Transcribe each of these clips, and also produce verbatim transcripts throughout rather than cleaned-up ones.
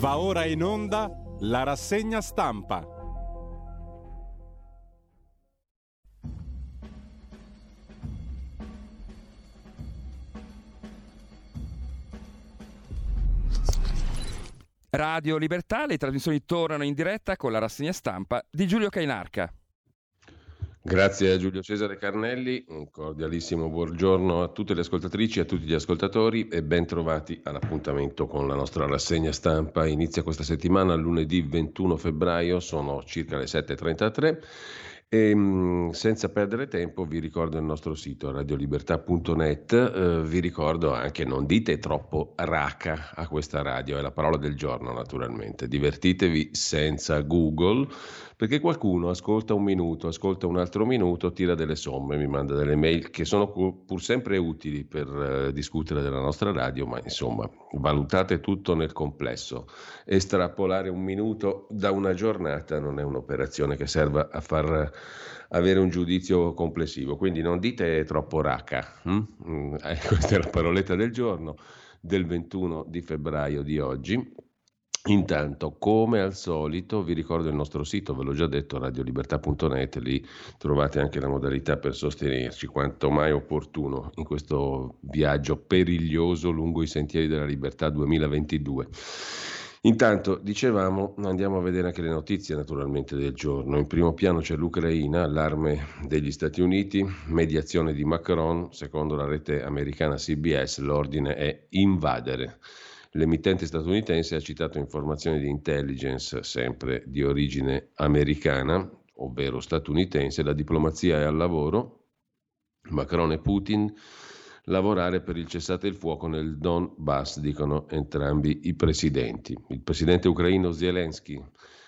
Va ora in onda la rassegna stampa. Radio Libertà, le trasmissioni tornano in diretta con la rassegna stampa di Giulio Cainarca. Grazie a Giulio Cesare Carnelli, un cordialissimo buongiorno a tutte le ascoltatrici e a tutti gli ascoltatori e ben trovati all'appuntamento con la nostra rassegna stampa. Inizia questa settimana lunedì ventuno febbraio, sono circa le sette e trentatré e mh, senza perdere tempo vi ricordo il nostro sito radio libertà punto net, eh, vi ricordo anche non dite troppo raca a questa radio, è la parola del giorno naturalmente, divertitevi senza Google. Perché qualcuno ascolta un minuto, ascolta un altro minuto, tira delle somme, mi manda delle mail che sono pur sempre utili per eh, discutere della nostra radio, ma insomma valutate tutto nel complesso. Estrapolare un minuto da una giornata non è un'operazione che serva a far avere un giudizio complessivo, quindi non dite troppo raca, hm? Mm, eh, questa è la paroletta del giorno del ventuno di febbraio di oggi. Intanto, come al solito, vi ricordo il nostro sito, ve l'ho già detto, radio libertà punto net, lì trovate anche la modalità per sostenerci quanto mai opportuno in questo viaggio periglioso lungo i sentieri della libertà duemilaventidue. Intanto, dicevamo, andiamo a vedere anche le notizie naturalmente del giorno. In primo piano c'è l'Ucraina, allarme degli Stati Uniti, mediazione di Macron, secondo la rete americana C B S l'ordine è invadere. L'emittente statunitense ha citato informazioni di intelligence, sempre di origine americana, ovvero statunitense. La diplomazia è al lavoro, Macron e Putin, lavorare per il cessate il fuoco nel Donbass, dicono entrambi i presidenti. Il presidente ucraino Zelensky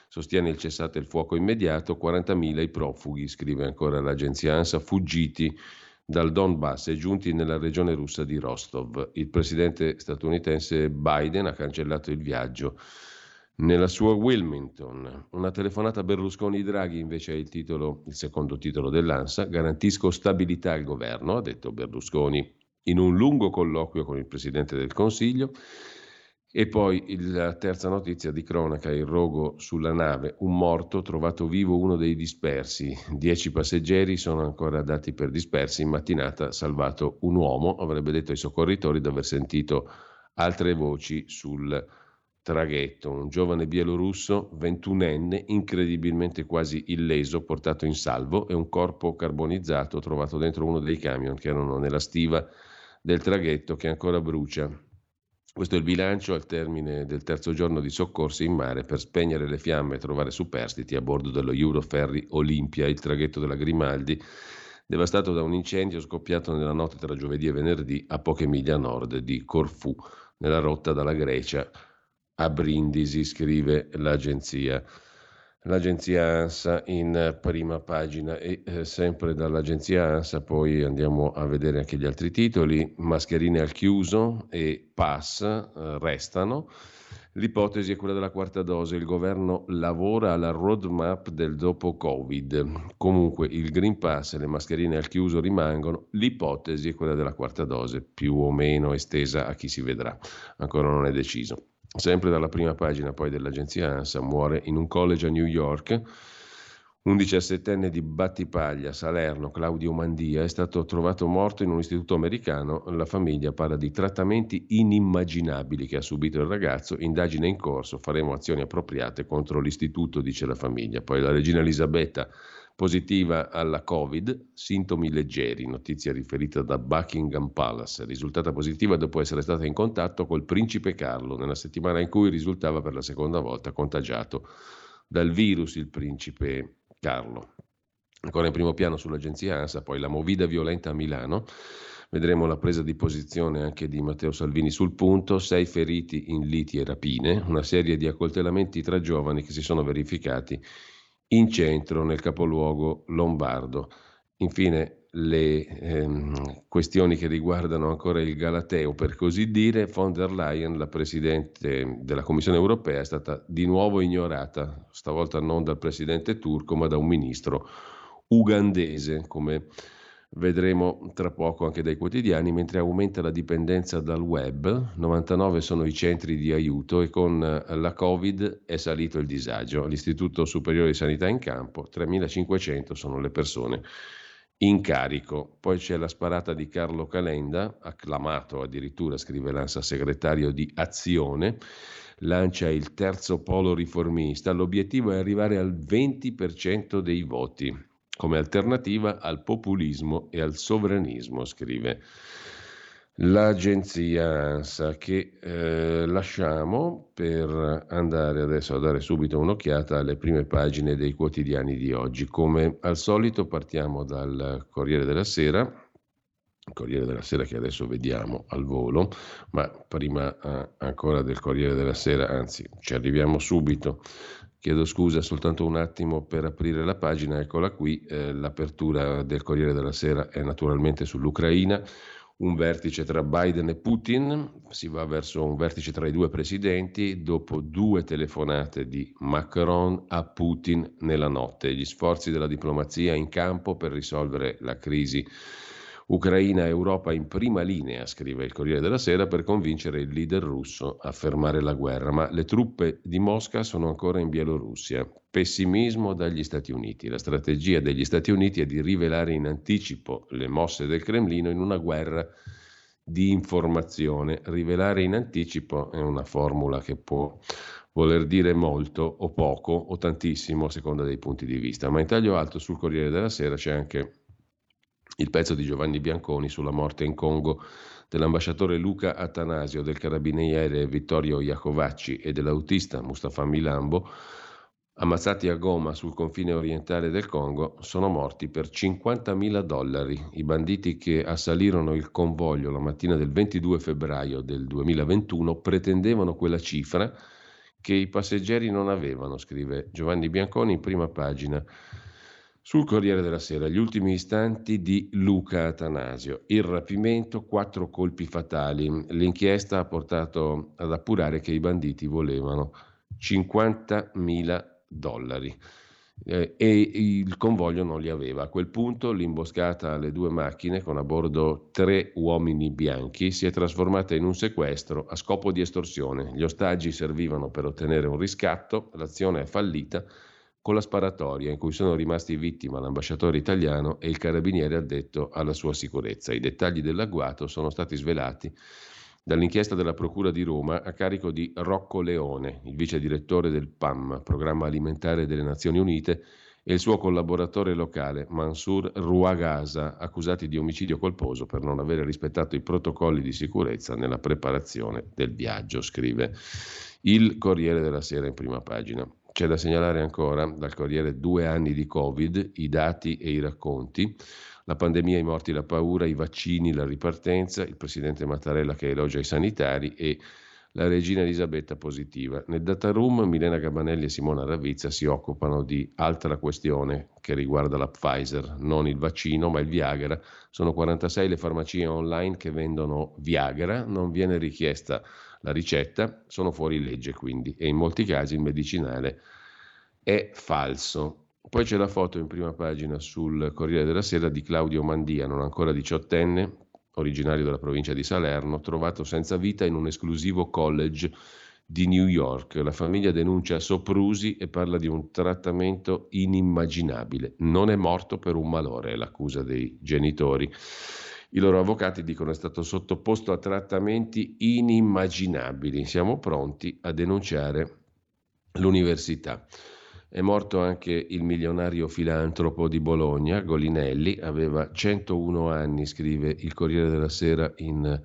sostiene il cessate il fuoco immediato, quarantamila i profughi, scrive ancora l'agenzia ANSA, fuggiti dal Donbass e giunti nella regione russa di Rostov. Il presidente statunitense Biden ha cancellato il viaggio nella sua Wilmington. Una telefonata Berlusconi-Draghi invece è il titolo, il secondo titolo dell'ANSA. Garantisco stabilità al governo, ha detto Berlusconi in un lungo colloquio con il presidente del Consiglio. E poi la terza notizia di cronaca, il rogo sulla nave, un morto, trovato vivo uno dei dispersi, dieci passeggeri sono ancora dati per dispersi, in mattinata salvato un uomo, avrebbe detto ai soccorritori di aver sentito altre voci sul traghetto, un giovane bielorusso, ventunenne, incredibilmente quasi illeso, portato in salvo e un corpo carbonizzato trovato dentro uno dei camion che erano nella stiva del traghetto che ancora brucia. Questo è il bilancio al termine del terzo giorno di soccorsi in mare per spegnere le fiamme e trovare superstiti a bordo dello Euroferry Olimpia, il traghetto della Grimaldi, devastato da un incendio scoppiato nella notte tra giovedì e venerdì a poche miglia a nord di Corfù, nella rotta dalla Grecia a Brindisi, scrive l'agenzia. L'agenzia ANSA in prima pagina e eh, sempre dall'agenzia ANSA poi andiamo a vedere anche gli altri titoli. Mascherine al chiuso e pass eh, restano. L'ipotesi è quella della quarta dose, il governo lavora alla roadmap del dopo Covid. Comunque il Green Pass e le mascherine al chiuso rimangono, l'ipotesi è quella della quarta dose, più o meno estesa a chi si vedrà, ancora non è deciso. Sempre dalla prima pagina poi dell'agenzia ANSA, muore in un college a New York un diciassettenne di Battipaglia, Salerno, Claudio Mandia, è stato trovato morto in un istituto americano. La famiglia parla di trattamenti inimmaginabili che ha subito il ragazzo, indagine in corso, faremo azioni appropriate contro l'istituto, dice la famiglia. Poi la regina Elisabetta positiva alla Covid, sintomi leggeri, notizia riferita da Buckingham Palace, risultata positiva dopo essere stata in contatto col principe Carlo nella settimana in cui risultava per la seconda volta contagiato dal virus il principe Carlo. Ancora in primo piano sull'agenzia ANSA, poi la movida violenta a Milano, vedremo la presa di posizione anche di Matteo Salvini sul punto, sei feriti in liti e rapine, una serie di accoltellamenti tra giovani che si sono verificati in centro, nel capoluogo lombardo. Infine le ehm, questioni che riguardano ancora il galateo, per così dire, von der Leyen, la Presidente della Commissione europea, è stata di nuovo ignorata, stavolta non dal Presidente turco ma da un ministro ugandese, come vedremo tra poco anche dai quotidiani, mentre aumenta la dipendenza dal web, novantanove sono i centri di aiuto e con la Covid è salito il disagio. All'Istituto Superiore di Sanità in campo, tremilacinquecento sono le persone in carico. Poi c'è la sparata di Carlo Calenda, acclamato addirittura, scrive l'ANSA, segretario di Azione, lancia il terzo polo riformista, l'obiettivo è arrivare al venti per cento dei voti, come alternativa al populismo e al sovranismo, scrive l'agenzia ANSA, che eh, lasciamo per andare adesso a dare subito un'occhiata alle prime pagine dei quotidiani di oggi. Come al solito partiamo dal Corriere della Sera, Corriere della Sera che adesso vediamo al volo, ma prima eh, ancora del Corriere della Sera, anzi ci arriviamo subito. Chiedo scusa soltanto un attimo per aprire la pagina, eccola qui, eh, l'apertura del Corriere della Sera è naturalmente sull'Ucraina, un vertice tra Biden e Putin, si va verso un vertice tra i due presidenti dopo due telefonate di Macron a Putin nella notte, gli sforzi della diplomazia in campo per risolvere la crisi ucraina, Europa in prima linea, scrive il Corriere della Sera, per convincere il leader russo a fermare la guerra, ma le truppe di Mosca sono ancora in Bielorussia. Pessimismo dagli Stati Uniti. La strategia degli Stati Uniti è di rivelare in anticipo le mosse del Cremlino in una guerra di informazione. Rivelare in anticipo è una formula che può voler dire molto o poco o tantissimo a seconda dei punti di vista, ma in taglio alto sul Corriere della Sera c'è anche il pezzo di Giovanni Bianconi sulla morte in Congo dell'ambasciatore Luca Attanasio, del carabiniere Vittorio Iacovacci e dell'autista Mustafa Milambo, ammazzati a Goma sul confine orientale del Congo, sono morti per cinquantamila dollari. I banditi che assalirono il convoglio la mattina del ventidue febbraio del duemilaventuno pretendevano quella cifra che i passeggeri non avevano, scrive Giovanni Bianconi in prima pagina. Sul Corriere della Sera, gli ultimi istanti di Luca Attanasio, il rapimento, quattro colpi fatali, l'inchiesta ha portato ad appurare che i banditi volevano cinquantamila dollari eh, e il convoglio non li aveva. A quel punto l'imboscata alle due macchine con a bordo tre uomini bianchi si è trasformata in un sequestro a scopo di estorsione, gli ostaggi servivano per ottenere un riscatto, l'azione è fallita con la sparatoria in cui sono rimasti vittima l'ambasciatore italiano e il carabiniere addetto alla sua sicurezza. I dettagli dell'agguato sono stati svelati dall'inchiesta della Procura di Roma a carico di Rocco Leone, il vice direttore del P A M, Programma Alimentare delle Nazioni Unite, e il suo collaboratore locale Mansour Rouagaza, accusati di omicidio colposo per non aver rispettato i protocolli di sicurezza nella preparazione del viaggio, scrive il Corriere della Sera in prima pagina. C'è da segnalare ancora dal Corriere due anni di Covid, i dati e i racconti, la pandemia, i morti, la paura, i vaccini, la ripartenza, il presidente Mattarella che elogia i sanitari e la regina Elisabetta positiva. Nel dataroom Milena Gabanelli e Simona Ravizza si occupano di altra questione che riguarda la Pfizer, non il vaccino ma il Viagra. Sono quarantasei le farmacie online che vendono Viagra, non viene richiesta la ricetta, sono fuori legge quindi, e in molti casi il medicinale è falso. Poi c'è la foto in prima pagina sul Corriere della Sera di Claudio Mandia, non ancora diciottenne, originario della provincia di Salerno, trovato senza vita in un esclusivo college di New York. La famiglia denuncia soprusi e parla di un trattamento inimmaginabile. Non è morto per un malore, è l'accusa dei genitori. I loro avvocati dicono è stato sottoposto a trattamenti inimmaginabili. Siamo pronti a denunciare l'università. È morto anche il milionario filantropo di Bologna, Golinelli, aveva centouno anni, scrive il Corriere della Sera in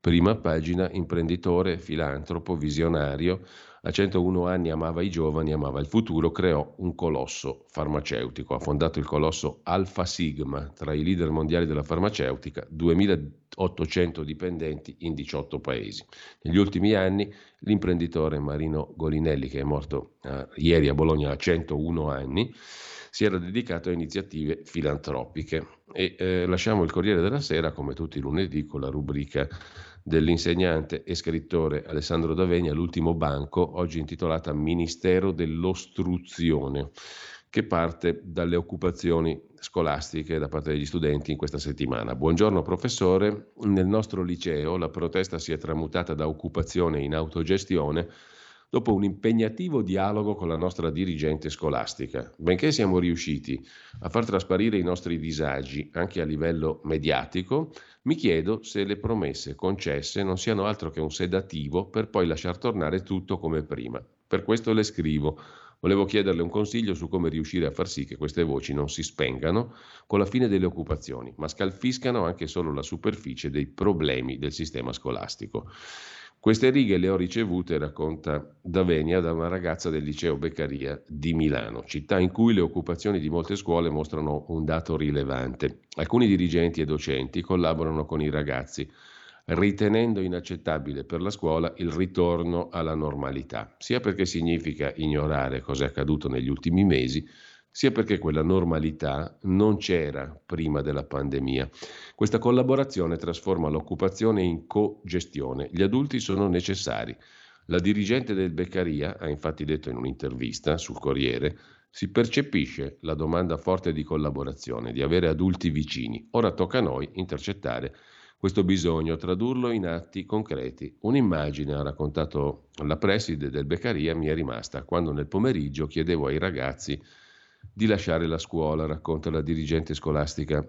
prima pagina, imprenditore, filantropo, visionario, a centouno anni amava i giovani, amava il futuro, creò un colosso farmaceutico, ha fondato il colosso Alfa Sigma, tra i leader mondiali della farmaceutica, duemilaottocento dipendenti in diciotto paesi. Negli ultimi anni l'imprenditore Marino Golinelli, che è morto eh, ieri a Bologna a centouno anni, si era dedicato a iniziative filantropiche. E eh, lasciamo il Corriere della Sera, come tutti i lunedì, con la rubrica dell'insegnante e scrittore Alessandro D'Avenia, L'ultimo banco, oggi intitolata Ministero dell'Ostruzione. che parte dalle occupazioni scolastiche da parte degli studenti in questa settimana. Buongiorno professore, nel nostro liceo la protesta si è tramutata da occupazione in autogestione dopo un impegnativo dialogo con la nostra dirigente scolastica. Benché siamo riusciti a far trasparire i nostri disagi anche a livello mediatico, mi chiedo se le promesse concesse non siano altro che un sedativo per poi lasciar tornare tutto come prima. Per questo le scrivo. Volevo chiederle un consiglio su come riuscire a far sì che queste voci non si spengano con la fine delle occupazioni, ma scalfiscano anche solo la superficie dei problemi del sistema scolastico. Queste righe le ho ricevute, racconta Davenia, da una ragazza del liceo Beccaria di Milano, città in cui le occupazioni di molte scuole mostrano un dato rilevante. Alcuni dirigenti e docenti collaborano con i ragazzi, ritenendo inaccettabile per la scuola il ritorno alla normalità, sia perché significa ignorare cosa è accaduto negli ultimi mesi, sia perché quella normalità non c'era prima della pandemia. Questa collaborazione trasforma l'occupazione in cogestione. Gli adulti sono necessari. La dirigente del Beccaria ha infatti detto in un'intervista sul Corriere: si percepisce la domanda forte di collaborazione, di avere adulti vicini. Ora tocca a noi intercettare questo bisogno, tradurlo in atti concreti. Un'immagine, ha raccontato la preside del Beccaria, mi è rimasta quando nel pomeriggio chiedevo ai ragazzi di lasciare la scuola, racconta la dirigente scolastica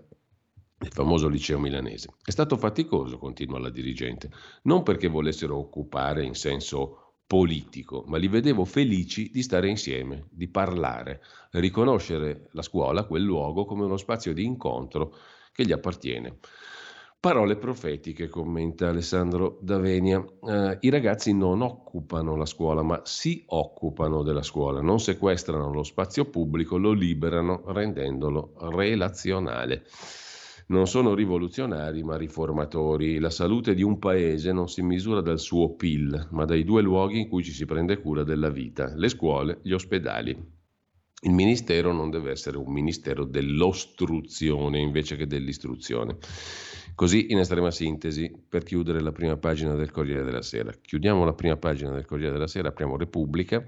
del famoso liceo milanese. È stato faticoso, continua la dirigente, non perché volessero occupare in senso politico, ma li vedevo felici di stare insieme, di parlare, riconoscere la scuola, quel luogo, come uno spazio di incontro che gli appartiene. Parole profetiche, commenta Alessandro Davenia. Eh, i ragazzi non occupano la scuola, ma si occupano della scuola, non sequestrano lo spazio pubblico, lo liberano rendendolo relazionale. Non sono rivoluzionari, ma riformatori. La salute di un paese non si misura dal suo P I L, ma dai due luoghi in cui ci si prende cura della vita, le scuole, gli ospedali. Il ministero non deve essere un ministero dell'ostruzione invece che dell'istruzione. Così, in estrema sintesi, per chiudere la prima pagina del Corriere della Sera. Chiudiamo la prima pagina del Corriere della Sera, apriamo Repubblica,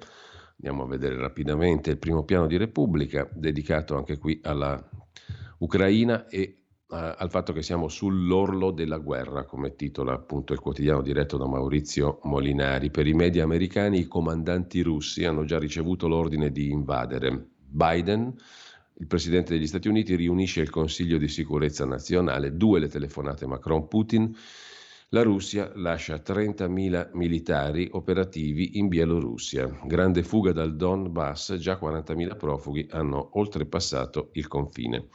andiamo a vedere rapidamente il primo piano di Repubblica, dedicato anche qui alla Ucraina e a, al fatto che siamo sull'orlo della guerra, come titola appunto il quotidiano diretto da Maurizio Molinari. Per i media americani i comandanti russi hanno già ricevuto l'ordine di invadere. Biden, il presidente degli Stati Uniti, riunisce il Consiglio di sicurezza nazionale, due le telefonate Macron-Putin, la Russia lascia trentamila militari operativi in Bielorussia, grande fuga dal Donbass, già quarantamila profughi hanno oltrepassato il confine.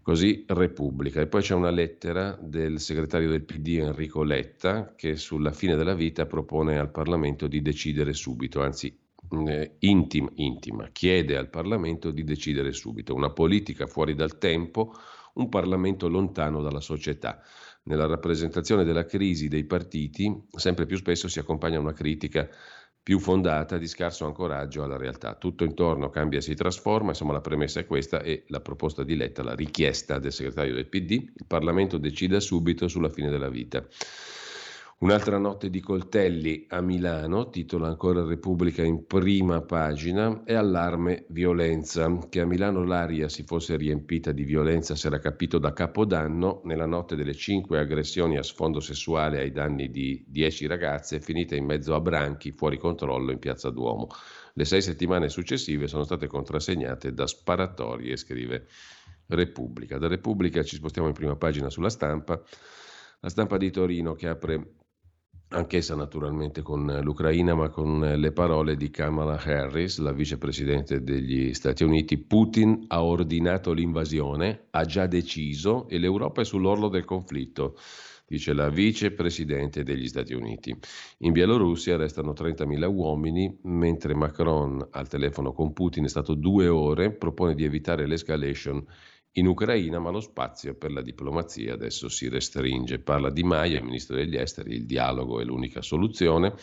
Così Repubblica. E poi c'è una lettera del segretario del P D Enrico Letta che sulla fine della vita propone al Parlamento di decidere subito, anzi Intima, intima, chiede al Parlamento di decidere subito, una politica fuori dal tempo, un Parlamento lontano dalla società. Nella rappresentazione della crisi dei partiti sempre più spesso si accompagna una critica più fondata di scarso ancoraggio alla realtà, tutto intorno cambia e si trasforma, insomma la premessa è questa e la proposta di Letta, la richiesta del segretario del P D, il Parlamento decida subito sulla fine della vita. Un'altra notte di coltelli a Milano, titola ancora Repubblica in prima pagina, e allarme violenza. Che a Milano l'aria si fosse riempita di violenza si era capito da Capodanno, nella notte delle cinque aggressioni a sfondo sessuale ai danni di dieci ragazze finite in mezzo a branchi fuori controllo in Piazza Duomo. Le sei settimane successive sono state contrassegnate da sparatorie, scrive Repubblica. Da Repubblica ci spostiamo in prima pagina sulla Stampa. La Stampa di Torino che apre anch'essa naturalmente con l'Ucraina, ma con le parole di Kamala Harris, la vicepresidente degli Stati Uniti. Putin ha ordinato l'invasione, ha già deciso e l'Europa è sull'orlo del conflitto, dice la vicepresidente degli Stati Uniti. In Bielorussia restano trentamila uomini, mentre Macron al telefono con Putin è stato due ore, propone di evitare l'escalation in Ucraina, ma lo spazio per la diplomazia adesso si restringe. Parla Di Maio, il ministro degli esteri, il dialogo è l'unica soluzione.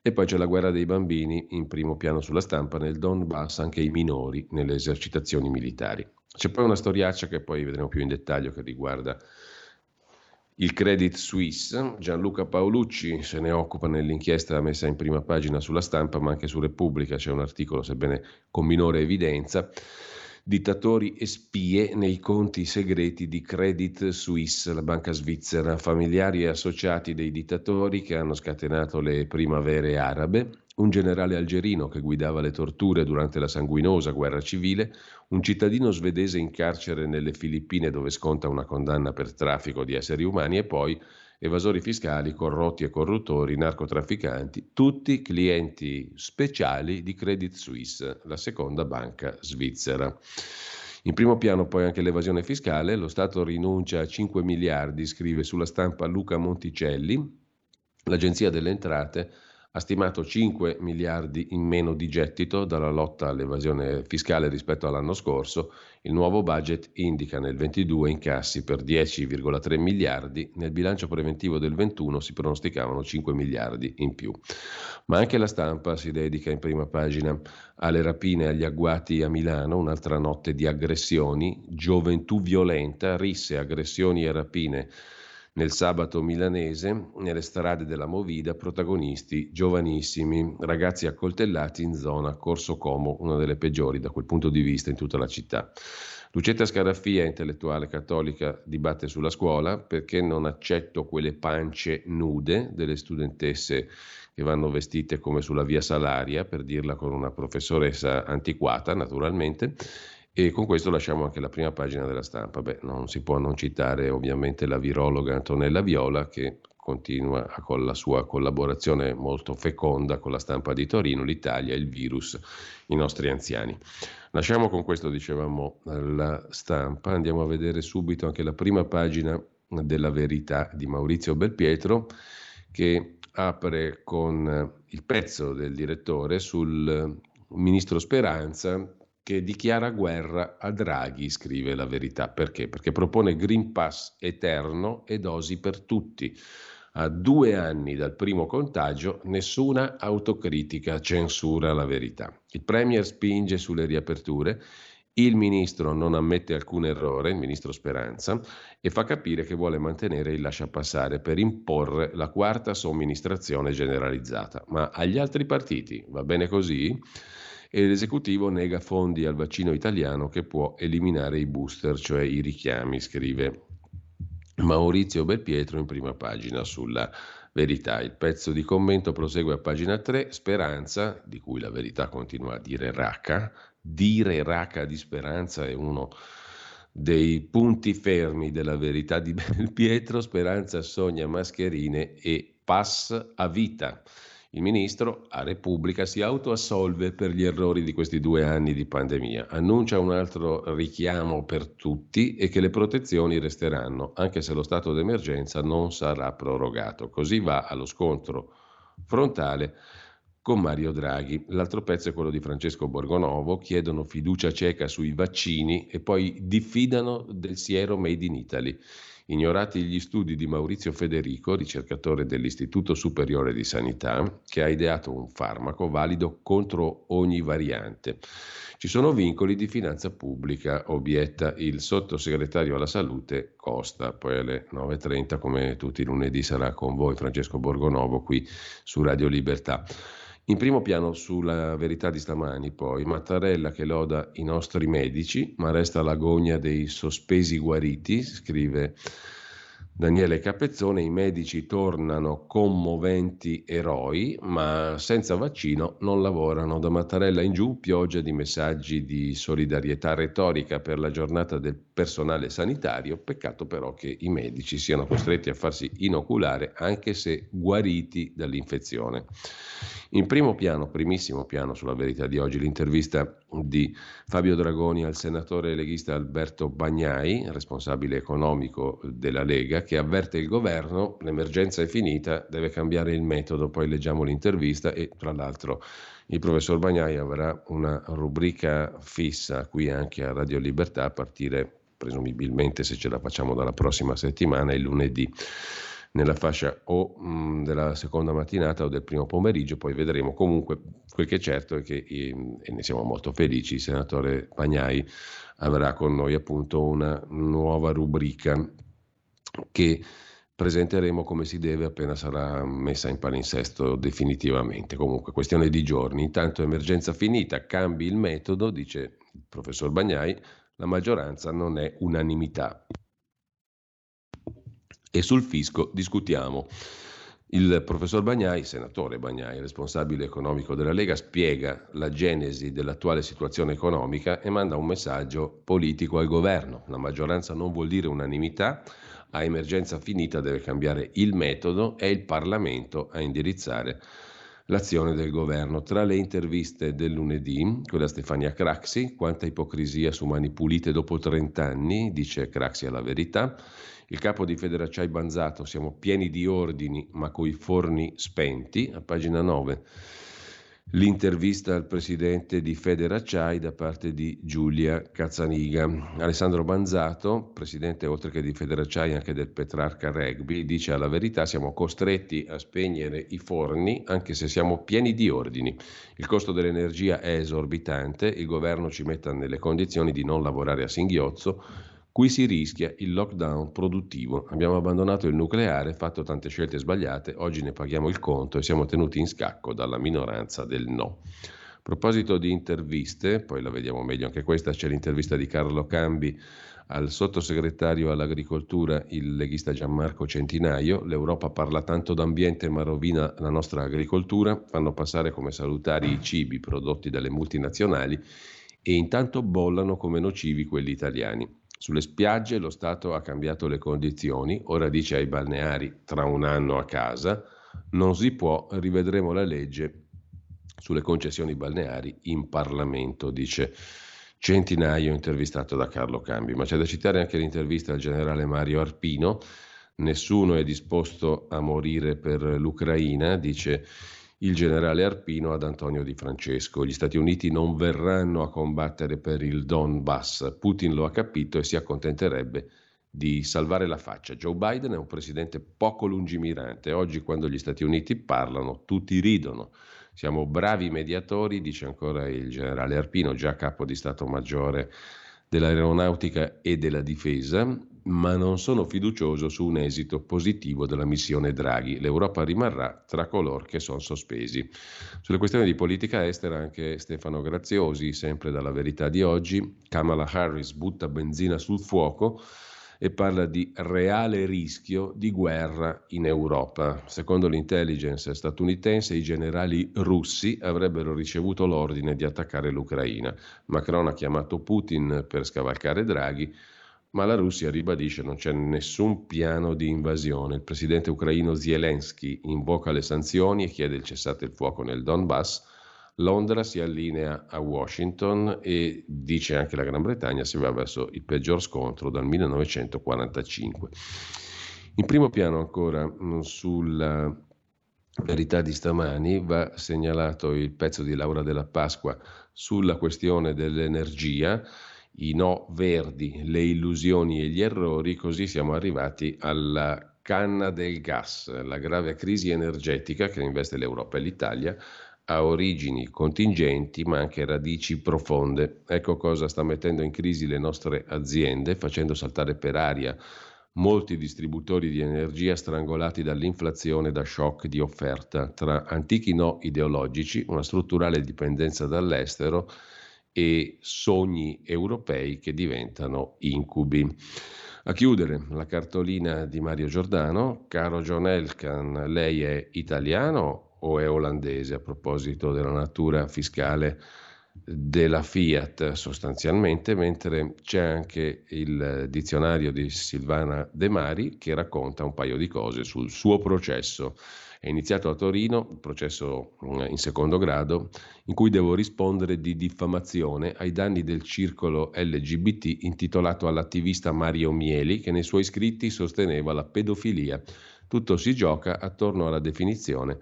E poi c'è la guerra dei bambini, in primo piano sulla Stampa, nel Donbass anche i minori nelle esercitazioni militari. C'è poi una storiaccia che poi vedremo più in dettaglio che riguarda il Credit Suisse. Gianluca Paolucci se ne occupa nell'inchiesta messa in prima pagina sulla Stampa, ma anche su Repubblica c'è un articolo, sebbene con minore evidenza, dittatori e spie nei conti segreti di Credit Suisse, la banca svizzera, familiari e associati dei dittatori che hanno scatenato le primavere arabe, un generale algerino che guidava le torture durante la sanguinosa guerra civile, un cittadino svedese in carcere nelle Filippine dove sconta una condanna per traffico di esseri umani e poi evasori fiscali, corrotti e corruttori, narcotrafficanti, tutti clienti speciali di Credit Suisse, la seconda banca svizzera. In primo piano poi anche l'evasione fiscale, lo Stato rinuncia a cinque miliardi, scrive sulla Stampa Luca Monticelli, l'Agenzia delle Entrate ha stimato cinque miliardi in meno di gettito dalla lotta all'evasione fiscale rispetto all'anno scorso. Il nuovo budget indica nel ventidue incassi per dieci virgola tre miliardi, nel bilancio preventivo del ventuno si pronosticavano cinque miliardi in più. Ma anche la Stampa si dedica in prima pagina alle rapine e agli agguati a Milano, un'altra notte di aggressioni, gioventù violenta, risse, aggressioni e rapine. Nel sabato milanese, nelle strade della Movida, protagonisti giovanissimi, ragazzi accoltellati in zona Corso Como, una delle peggiori da quel punto di vista in tutta la città. Lucetta Scaraffia, intellettuale cattolica, dibatte sulla scuola: perché non accetto quelle pance nude delle studentesse che vanno vestite come sulla via Salaria, per dirla con una professoressa antiquata, naturalmente. E con questo lasciamo anche la prima pagina della Stampa. Beh, non si può non citare ovviamente la virologa Antonella Viola, che continua con la sua collaborazione molto feconda con la Stampa di Torino, l'Italia, il virus, i nostri anziani. Lasciamo con questo, dicevamo, la Stampa, andiamo a vedere subito anche la prima pagina della Verità di Maurizio Belpietro, che apre con il pezzo del direttore sul ministro Speranza, che dichiara guerra a Draghi, scrive la Verità. Perché? Perché propone Green Pass eterno e dosi per tutti. A due anni dal primo contagio, nessuna autocritica, censura la Verità. Il Premier spinge sulle riaperture, il ministro non ammette alcun errore, il ministro Speranza, e fa capire che vuole mantenere il lasciapassare per imporre la quarta somministrazione generalizzata. Ma agli altri partiti va bene così? E l'esecutivo nega fondi al vaccino italiano che può eliminare i booster, cioè i richiami, scrive Maurizio Belpietro in prima pagina sulla Verità. Il pezzo di commento prosegue a pagina tre, Speranza, di cui la Verità continua a dire raca, dire raca di Speranza è uno dei punti fermi della Verità di Belpietro, Speranza sogna mascherine e pass a vita. Il ministro a Repubblica si autoassolve per gli errori di questi due anni di pandemia, annuncia un altro richiamo per tutti e che le protezioni resteranno, anche se lo stato d'emergenza non sarà prorogato. Così va allo scontro frontale con Mario Draghi. L'altro pezzo è quello di Francesco Borgonovo, chiedono fiducia cieca sui vaccini e poi diffidano del siero made in Italy. Ignorati gli studi di Maurizio Federico, ricercatore dell'Istituto Superiore di Sanità, che ha ideato un farmaco valido contro ogni variante. Ci sono vincoli di finanza pubblica, obietta il sottosegretario alla salute Costa. Poi alle nove e trenta, come tutti i lunedì, sarà con voi Francesco Borgonovo qui su Radio Libertà. In primo piano sulla Verità di stamani poi Mattarella che loda i nostri medici, ma resta l'agonia dei sospesi guariti, scrive Daniele Capezzone, i medici tornano commoventi eroi, ma senza vaccino non lavorano. Da Mattarella in giù pioggia di messaggi di solidarietà retorica per la giornata del personale sanitario, peccato però che i medici siano costretti a farsi inoculare anche se guariti dall'infezione. In primo piano, primissimo piano sulla Verità di oggi, l'intervista di Fabio Dragoni al senatore leghista Alberto Bagnai, responsabile economico della Lega, che avverte il governo, l'emergenza è finita, deve cambiare il metodo, poi leggiamo l'intervista e tra l'altro il professor Bagnai avrà una rubrica fissa qui anche a Radio Libertà a partire presumibilmente, se ce la facciamo, dalla prossima settimana, il lunedì, nella fascia o mh, della seconda mattinata o del primo pomeriggio, poi vedremo. Comunque quel che è certo è che, e ne siamo molto felici, il senatore Bagnai avrà con noi appunto una nuova rubrica che presenteremo come si deve appena sarà messa in palinsesto definitivamente. Comunque, questione di giorni. Intanto emergenza finita, cambi il metodo, dice il professor Bagnai, la maggioranza non è unanimità. E sul fisco discutiamo. Il professor Bagnai, senatore Bagnai, responsabile economico della Lega, spiega la genesi dell'attuale situazione economica e manda un messaggio politico al governo. La maggioranza non vuol dire unanimità, a emergenza finita deve cambiare il metodo, è il Parlamento a indirizzare l'azione del governo. Tra le interviste del lunedì, quella a Stefania Craxi, quanta ipocrisia su Mani Pulite dopo trent'anni, dice Craxi alla Verità. Il capo di Federacciai Banzato, siamo pieni di ordini ma coi forni spenti, a pagina nove. L'intervista al presidente di Federacciai da parte di Giulia Cazzaniga. Alessandro Banzato, presidente oltre che di Federacciai anche del Petrarca Rugby, dice alla Verità: siamo costretti a spegnere i forni anche se siamo pieni di ordini. Il costo dell'energia è esorbitante, il governo ci metta nelle condizioni di non lavorare a singhiozzo. Qui si rischia il lockdown produttivo. Abbiamo abbandonato il nucleare, fatto tante scelte sbagliate, oggi ne paghiamo il conto e siamo tenuti in scacco dalla minoranza del no. A proposito di interviste, poi la vediamo meglio anche questa, c'è l'intervista di Carlo Cambi al sottosegretario all'agricoltura, il leghista Gianmarco Centinaio. L'Europa parla tanto d'ambiente ma rovina la nostra agricoltura, fanno passare come salutari i cibi prodotti dalle multinazionali e intanto bollano come nocivi quelli italiani. Sulle spiagge lo Stato ha cambiato le condizioni, ora dice ai balneari tra un anno a casa, non si può, rivedremo la legge sulle concessioni balneari in Parlamento, dice Centinaio intervistato da Carlo Cambi. Ma c'è da citare anche l'intervista al generale Mario Arpino, nessuno è disposto a morire per l'Ucraina, dice il generale Arpino ad Antonio Di Francesco. Gli Stati Uniti non verranno a combattere per il Donbass. Putin lo ha capito e si accontenterebbe di salvare la faccia. Joe Biden è un presidente poco lungimirante. Oggi quando gli Stati Uniti parlano tutti ridono. Siamo bravi mediatori, dice ancora il generale Arpino, già capo di Stato Maggiore dell'Aeronautica e della Difesa, ma non sono fiducioso su un esito positivo della missione Draghi. L'Europa rimarrà tra coloro che sono sospesi. Sulle questioni di politica estera anche Stefano Graziosi, sempre dalla Verità di oggi. Kamala Harris butta benzina sul fuoco e parla di reale rischio di guerra in Europa. Secondo l'intelligence statunitense, i generali russi avrebbero ricevuto l'ordine di attaccare l'Ucraina. Macron ha chiamato Putin per scavalcare Draghi, ma la Russia ribadisce non c'è nessun piano di invasione. Il presidente ucraino Zelensky invoca le sanzioni e chiede il cessate il fuoco nel Donbass. Londra si allinea a Washington e dice anche la Gran Bretagna si va verso il peggior scontro dal millenovecentoquarantacinque. In primo piano ancora sulla Verità di stamani va segnalato il pezzo di Laura Della Pasqua sulla questione dell'energia. I no verdi, le illusioni e gli errori, così siamo arrivati alla canna del gas. La grave crisi energetica che investe l'Europa e l'Italia ha origini contingenti ma anche radici profonde. Ecco cosa sta mettendo in crisi le nostre aziende, facendo saltare per aria molti distributori di energia strangolati dall'inflazione, da shock di offerta, tra antichi no ideologici, una strutturale dipendenza dall'estero e sogni europei che diventano incubi. A chiudere la cartolina di Mario Giordano, caro John Elkann, lei è italiano o è olandese a proposito della natura fiscale della Fiat sostanzialmente, mentre c'è anche il dizionario di Silvana De Mari che racconta un paio di cose sul suo processo. È iniziato a Torino il processo in secondo grado in cui devo rispondere di diffamazione ai danni del circolo L G B T intitolato all'attivista Mario Mieli che nei suoi scritti sosteneva la pedofilia. Tutto si gioca attorno alla definizione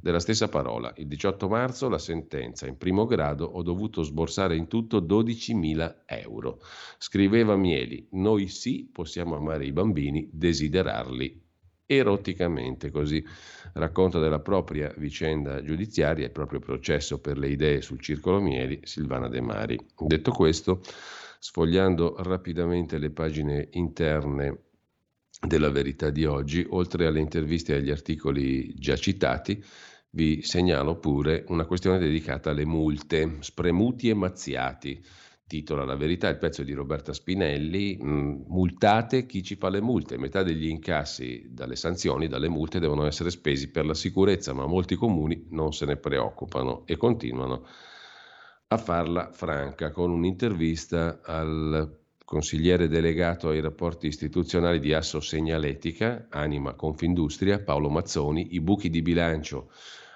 della stessa parola. Il diciotto marzo la sentenza in primo grado, ho dovuto sborsare in tutto dodicimila euro. Scriveva Mieli, noi sì possiamo amare i bambini, desiderarli eroticamente, così racconta della propria vicenda giudiziaria e il proprio processo per le idee sul circolo Mieli Silvana De Mari. Detto questo, sfogliando rapidamente le pagine interne della Verità di oggi, oltre alle interviste e agli articoli già citati, vi segnalo pure una questione dedicata alle multe, spremuti e mazziati. Titola La Verità, il pezzo di Roberta Spinelli, multate chi ci fa le multe, metà degli incassi dalle sanzioni, dalle multe devono essere spesi per la sicurezza, ma molti comuni non se ne preoccupano e continuano a farla franca con un'intervista al consigliere delegato ai rapporti istituzionali di Assosegnaletica, Anima Confindustria, Paolo Mazzoni, i buchi di bilancio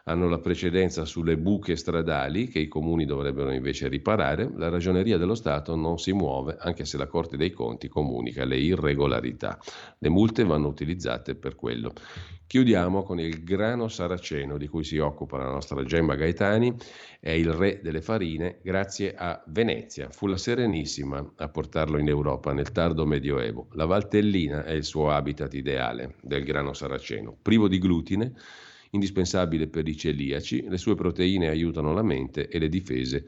hanno la precedenza sulle buche stradali che i comuni dovrebbero invece riparare, la Ragioneria dello Stato non si muove anche se la Corte dei Conti comunica le irregolarità. Le multe vanno utilizzate per quello. Chiudiamo con il grano saraceno di cui si occupa la nostra Gemma Gaetani, è il re delle farine grazie a Venezia, fu la Serenissima a portarlo in Europa nel tardo Medioevo. La Valtellina è il suo habitat ideale del grano saraceno, privo di glutine, indispensabile per i celiaci, le sue proteine aiutano la mente e le difese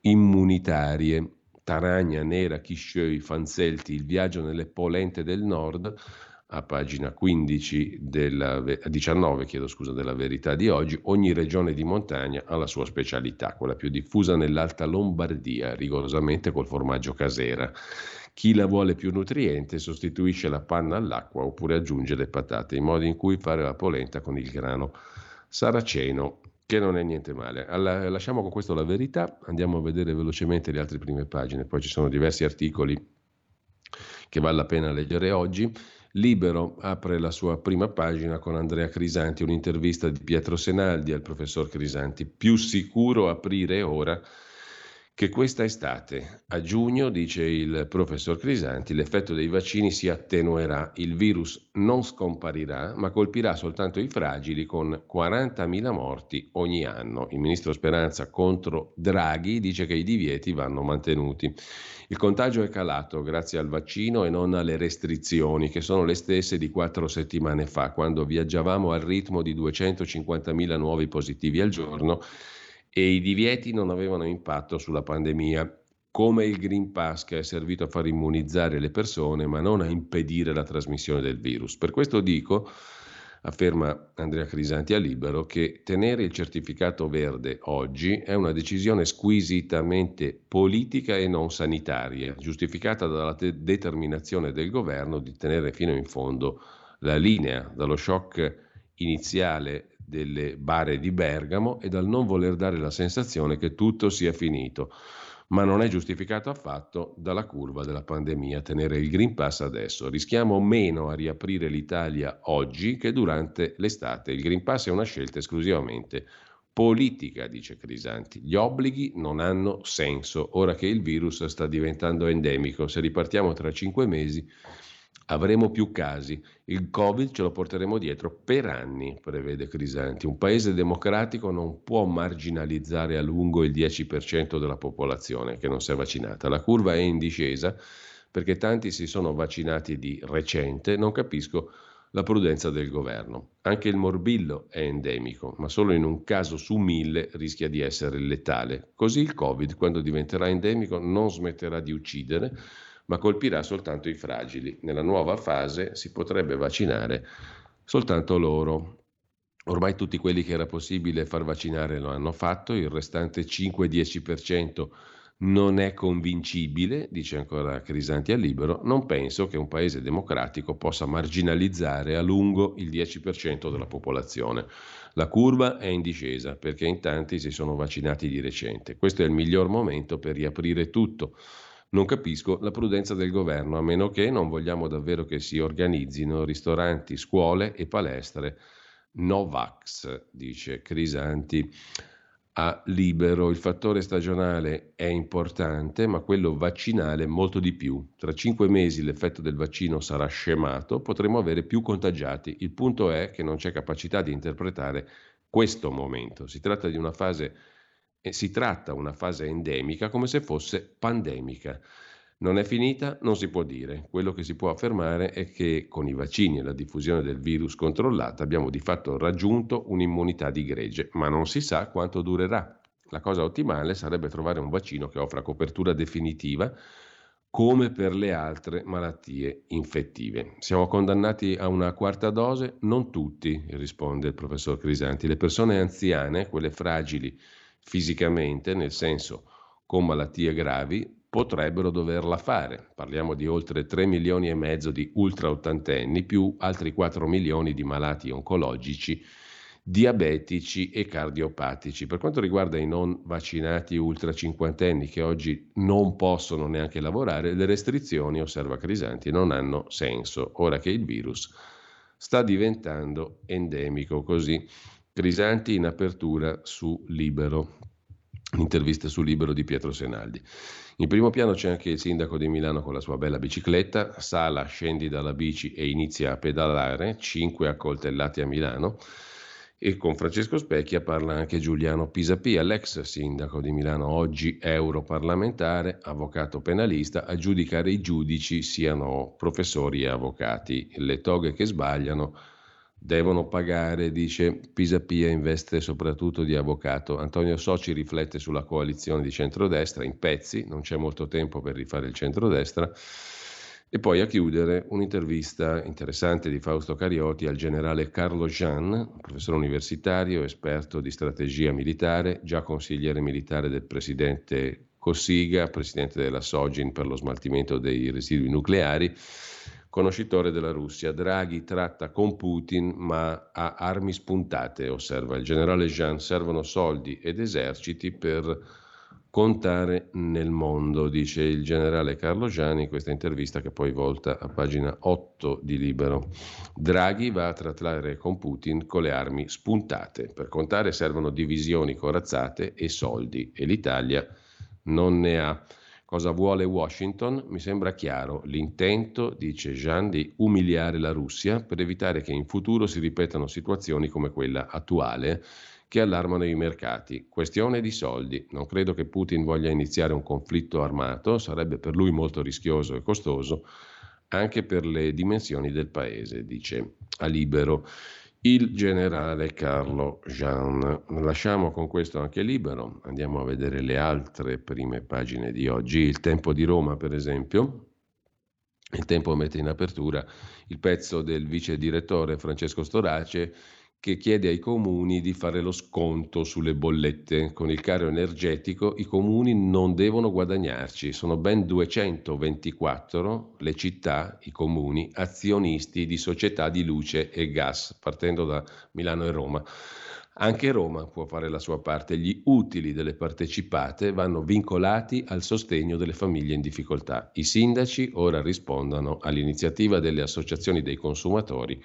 immunitarie. Taragna, Nera, Chiscioy, Fanzelti, il viaggio nelle polente del nord, a pagina quindici della, diciannove chiedo scusa, della Verità di oggi, ogni regione di montagna ha la sua specialità, quella più diffusa nell'Alta Lombardia, rigorosamente col formaggio Casera. Chi la vuole più nutriente sostituisce la panna all'acqua oppure aggiunge le patate, in modo in cui fare la polenta con il grano saraceno, che non è niente male. Alla, lasciamo con questo La Verità, andiamo a vedere velocemente le altre prime pagine, poi ci sono diversi articoli che vale la pena leggere oggi. Libero apre la sua prima pagina con Andrea Crisanti, un'intervista di Pietro Senaldi al professor Crisanti, più sicuro aprire ora che questa estate. A giugno, dice il professor Crisanti, l'effetto dei vaccini si attenuerà, il virus non scomparirà ma colpirà soltanto i fragili con quarantamila morti ogni anno. Il ministro Speranza contro Draghi dice che i divieti vanno mantenuti. Il contagio è calato grazie al vaccino e non alle restrizioni che sono le stesse di quattro settimane fa, quando viaggiavamo al ritmo di duecentocinquantamila nuovi positivi al giorno e i divieti non avevano impatto sulla pandemia, come il Green Pass che è servito a far immunizzare le persone ma non a impedire la trasmissione del virus. Per questo dico, afferma Andrea Crisanti a Libero, che tenere il certificato verde oggi è una decisione squisitamente politica e non sanitaria, giustificata dalla te- determinazione del governo di tenere fino in fondo la linea, dallo shock iniziale delle bare di Bergamo e dal non voler dare la sensazione che tutto sia finito, ma non è giustificato affatto dalla curva della pandemia tenere il Green Pass adesso. Rischiamo meno a riaprire l'Italia oggi che durante l'estate. Il Green Pass è una scelta esclusivamente politica, dice Crisanti. Gli obblighi non hanno senso ora che il virus sta diventando endemico. Se ripartiamo tra cinque mesi avremo più casi, il Covid ce lo porteremo dietro per anni, prevede Crisanti. Un paese democratico non può marginalizzare a lungo il dieci per cento della popolazione che non si è vaccinata. La curva è in discesa perché tanti si sono vaccinati di recente, non capisco la prudenza del governo. Anche il morbillo è endemico, ma solo in un caso su mille rischia di essere letale. Così il Covid, quando diventerà endemico, non smetterà di uccidere, ma colpirà soltanto i fragili. Nella nuova fase si potrebbe vaccinare soltanto loro. Ormai tutti quelli che era possibile far vaccinare lo hanno fatto, il restante cinque-dieci per cento non è convincibile, dice ancora Crisanti a Libero. Non penso che un paese democratico possa marginalizzare a lungo il dieci per cento della popolazione. La curva è in discesa perché in tanti si sono vaccinati di recente. Questo è il miglior momento per riaprire tutto. Non capisco la prudenza del governo, a meno che non vogliamo davvero che si organizzino ristoranti, scuole e palestre no vax, dice Crisanti a Libero. Il fattore stagionale è importante, ma quello vaccinale molto di più. Tra cinque mesi l'effetto del vaccino sarà scemato, potremo avere più contagiati. Il punto è che non c'è capacità di interpretare questo momento. Si tratta di una fase E si tratta una fase endemica come se fosse pandemica. Non è finita, non si può dire. Quello che si può affermare è che con i vaccini e la diffusione del virus controllata abbiamo di fatto raggiunto un'immunità di gregge, ma non si sa quanto durerà. La cosa ottimale sarebbe trovare un vaccino che offra copertura definitiva come per le altre malattie infettive. Siamo condannati a una quarta dose? Non tutti, risponde il professor Crisanti. Le persone anziane, quelle fragili fisicamente, nel senso con malattie gravi, potrebbero doverla fare. Parliamo di oltre tre milioni e mezzo di ultraottantenni, più altri quattro milioni di malati oncologici, diabetici e cardiopatici. Per quanto riguarda i non vaccinati ultra cinquantenni che oggi non possono neanche lavorare, le restrizioni, osserva Crisanti, non hanno senso, ora che il virus sta diventando endemico. Così Crisanti in apertura su Libero, l'intervista su Libero di Pietro Senaldi. In primo piano c'è anche il sindaco di Milano con la sua bella bicicletta. Sala scendi dalla bici e inizia a pedalare, cinque accoltellati a Milano. E con Francesco Specchia parla anche Giuliano Pisapia, l'ex sindaco di Milano, oggi europarlamentare, avvocato penalista. A giudicare i giudici siano professori e avvocati. Le toghe che sbagliano devono pagare, dice Pisapia, in veste soprattutto di avvocato. Antonio Soci riflette sulla coalizione di centrodestra, in pezzi, non c'è molto tempo per rifare il centrodestra. E poi a chiudere un'intervista interessante di Fausto Carioti al generale Carlo Jean, professore universitario, esperto di strategia militare, già consigliere militare del presidente Cossiga, presidente della Sogin per lo smaltimento dei residui nucleari, conoscitore della Russia. Draghi tratta con Putin ma a armi spuntate, osserva il generale Jean, servono soldi ed eserciti per contare nel mondo, dice il generale Carlo Gianni in questa intervista che poi volta a pagina otto di Libero. Draghi va a trattare con Putin con le armi spuntate. Per contare servono divisioni, corazzate e soldi, e l'Italia non ne ha. Cosa vuole Washington? Mi sembra chiaro l'intento, dice Jean, di umiliare la Russia per evitare che in futuro si ripetano situazioni come quella attuale, che allarmano i mercati. Questione di soldi. Non credo che Putin voglia iniziare un conflitto armato, sarebbe per lui molto rischioso e costoso, anche per le dimensioni del paese, dice a Libero il generale Carlo Jean. Lasciamo con questo anche Libero, andiamo a vedere le altre prime pagine di oggi. Il Tempo di Roma, per esempio. Il Tempo mette in apertura il pezzo del vice direttore Francesco Storace, che chiede ai comuni di fare lo sconto sulle bollette. Con il caro energetico i comuni non devono guadagnarci, sono ben duecentoventiquattro le città, i comuni, azionisti di società di luce e gas, partendo da Milano e Roma. Anche Roma può fare la sua parte, gli utili delle partecipate vanno vincolati al sostegno delle famiglie in difficoltà. I sindaci ora rispondano all'iniziativa delle associazioni dei consumatori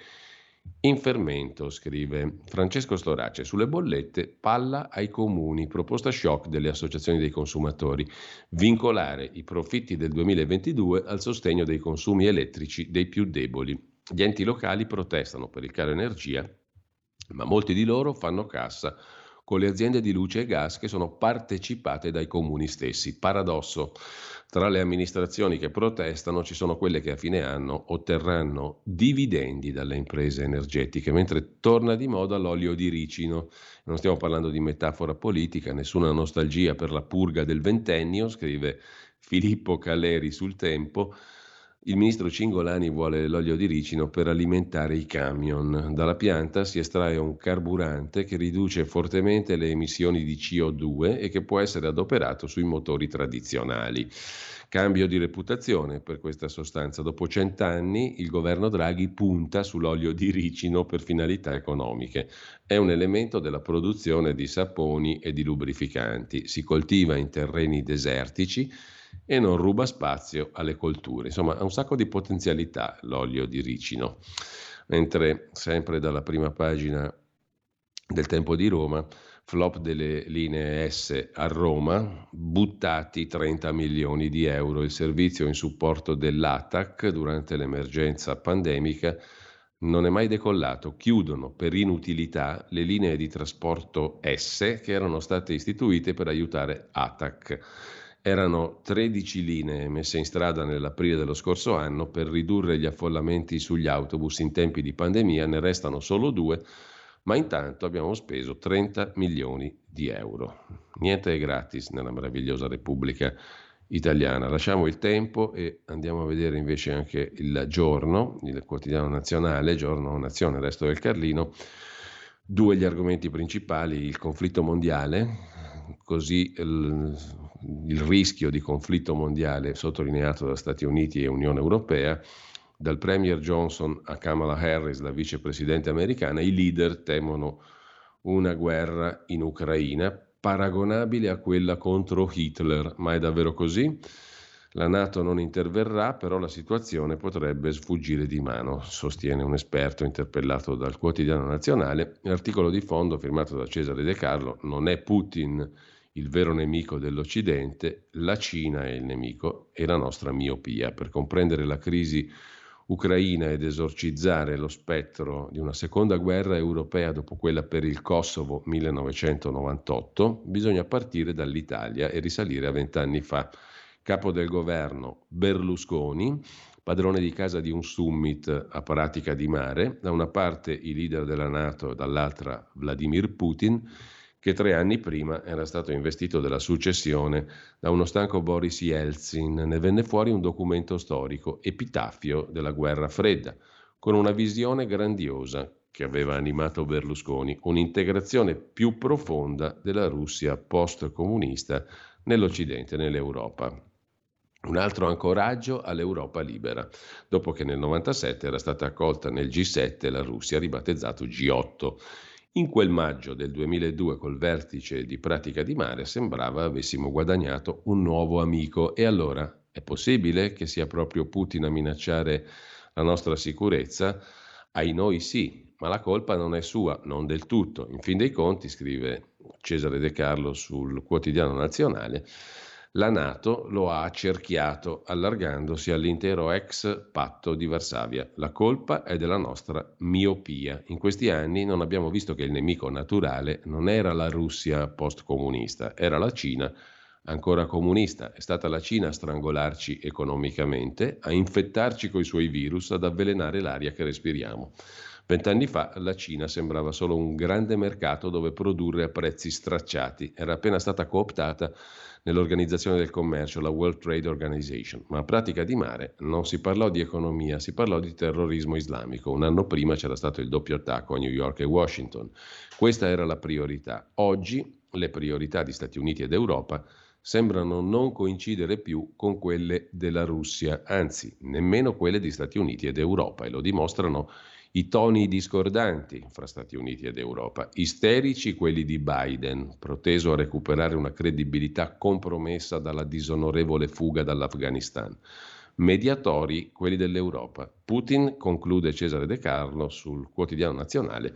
in fermento, scrive Francesco Storace. Sulle bollette, palla ai comuni, proposta shock delle associazioni dei consumatori, vincolare i profitti del duemilaventidue al sostegno dei consumi elettrici dei più deboli. Gli enti locali protestano per il caro energia, ma molti di loro fanno cassa con le aziende di luce e gas che sono partecipate dai comuni stessi. Paradosso, tra le amministrazioni che protestano ci sono quelle che a fine anno otterranno dividendi dalle imprese energetiche, mentre torna di moda l'olio di ricino. Non stiamo parlando di metafora politica, nessuna nostalgia per la purga del ventennio, scrive Filippo Caleri sul Tempo. Il ministro Cingolani vuole l'olio di ricino per alimentare i camion. Dalla pianta si estrae un carburante che riduce fortemente le emissioni di C O due e che può essere adoperato sui motori tradizionali. Cambio di reputazione per questa sostanza. Dopo cent'anni il governo Draghi punta sull'olio di ricino per finalità economiche. È un elemento della produzione di saponi e di lubrificanti. Si coltiva in terreni desertici e non ruba spazio alle colture. Insomma, ha un sacco di potenzialità l'olio di ricino. Mentre sempre dalla prima pagina del Tempo di Roma, flop delle linee S a Roma, buttati trenta milioni di euro. Il servizio in supporto dell'ATAC durante l'emergenza pandemica non è mai decollato. Chiudono per inutilità le linee di trasporto S che erano state istituite per aiutare ATAC. Erano tredici linee messe in strada nell'aprile dello scorso anno per ridurre gli affollamenti sugli autobus in tempi di pandemia, ne restano solo due, ma intanto abbiamo speso trenta milioni di euro. Niente è gratis nella meravigliosa Repubblica. italiana. Lasciamo il tempo e andiamo a vedere invece anche il Giorno, il quotidiano nazionale, Giorno, Nazione, il Resto del Carlino. Due gli argomenti principali: il conflitto mondiale, così il, il rischio di conflitto mondiale sottolineato da Stati Uniti e Unione Europea, dal Premier Johnson a Kamala Harris, la vicepresidente americana, i leader temono una guerra in Ucraina paragonabile a quella contro Hitler. Ma è davvero così? La NATO non interverrà, però la situazione potrebbe sfuggire di mano, sostiene un esperto interpellato dal quotidiano nazionale. L'articolo di fondo firmato da Cesare De Carlo: non è Putin il vero nemico dell'Occidente, la Cina è il nemico e la nostra miopia. Per comprendere la crisi ucraina ed esorcizzare lo spettro di una seconda guerra europea dopo quella per il Kosovo millenovecentonovantotto, bisogna partire dall'Italia e risalire a vent'anni fa. Capo del governo Berlusconi, padrone di casa di un summit a Pratica di Mare, da una parte i leader della NATO e dall'altra Vladimir Putin, che tre anni prima era stato investito della successione da uno stanco Boris Yeltsin. Ne venne fuori un documento storico, epitaffio della guerra fredda, con una visione grandiosa che aveva animato Berlusconi, un'integrazione più profonda della Russia post-comunista nell'Occidente e nell'Europa. Un altro ancoraggio all'Europa libera, dopo che nel novantasette era stata accolta nel G sette la Russia, ribattezzato G otto. In quel maggio del duemiladue, col vertice di Pratica di Mare, sembrava avessimo guadagnato un nuovo amico. E allora è possibile che sia proprio Putin a minacciare la nostra sicurezza? Ai noi sì, ma la colpa non è sua, non del tutto. In fin dei conti, scrive Cesare De Carlo sul quotidiano nazionale, la NATO lo ha accerchiato, allargandosi all'intero ex patto di Varsavia. La colpa è della nostra miopia. In questi anni non abbiamo visto che il nemico naturale non era la Russia post-comunista, era la Cina ancora comunista. È stata la Cina a strangolarci economicamente, a infettarci coi suoi virus, ad avvelenare l'aria che respiriamo. Vent'anni fa la Cina sembrava solo un grande mercato dove produrre a prezzi stracciati. Era appena stata cooptata nell'organizzazione del commercio, la World Trade Organization. Ma a Pratica di Mare non si parlò di economia, si parlò di terrorismo islamico. Un anno prima c'era stato il doppio attacco a New York e Washington. Questa era la priorità. Oggi le priorità di Stati Uniti ed Europa sembrano non coincidere più con quelle della Russia, anzi, nemmeno quelle di Stati Uniti ed Europa, e lo dimostrano i toni discordanti fra Stati Uniti ed Europa. Isterici quelli di Biden, proteso a recuperare una credibilità compromessa dalla disonorevole fuga dall'Afghanistan. Mediatori quelli dell'Europa. Putin, conclude Cesare De Carlo sul quotidiano nazionale,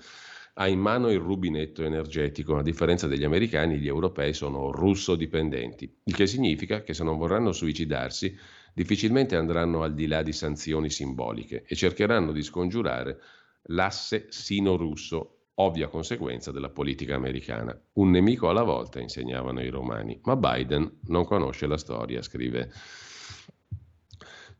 ha in mano il rubinetto energetico. A differenza degli americani, gli europei sono russo-dipendenti, il che significa che se non vorranno suicidarsi, difficilmente andranno al di là di sanzioni simboliche e cercheranno di scongiurare l'asse sino-russo, ovvia conseguenza della politica americana. Un nemico alla volta, insegnavano i romani, ma Biden non conosce la storia, scrive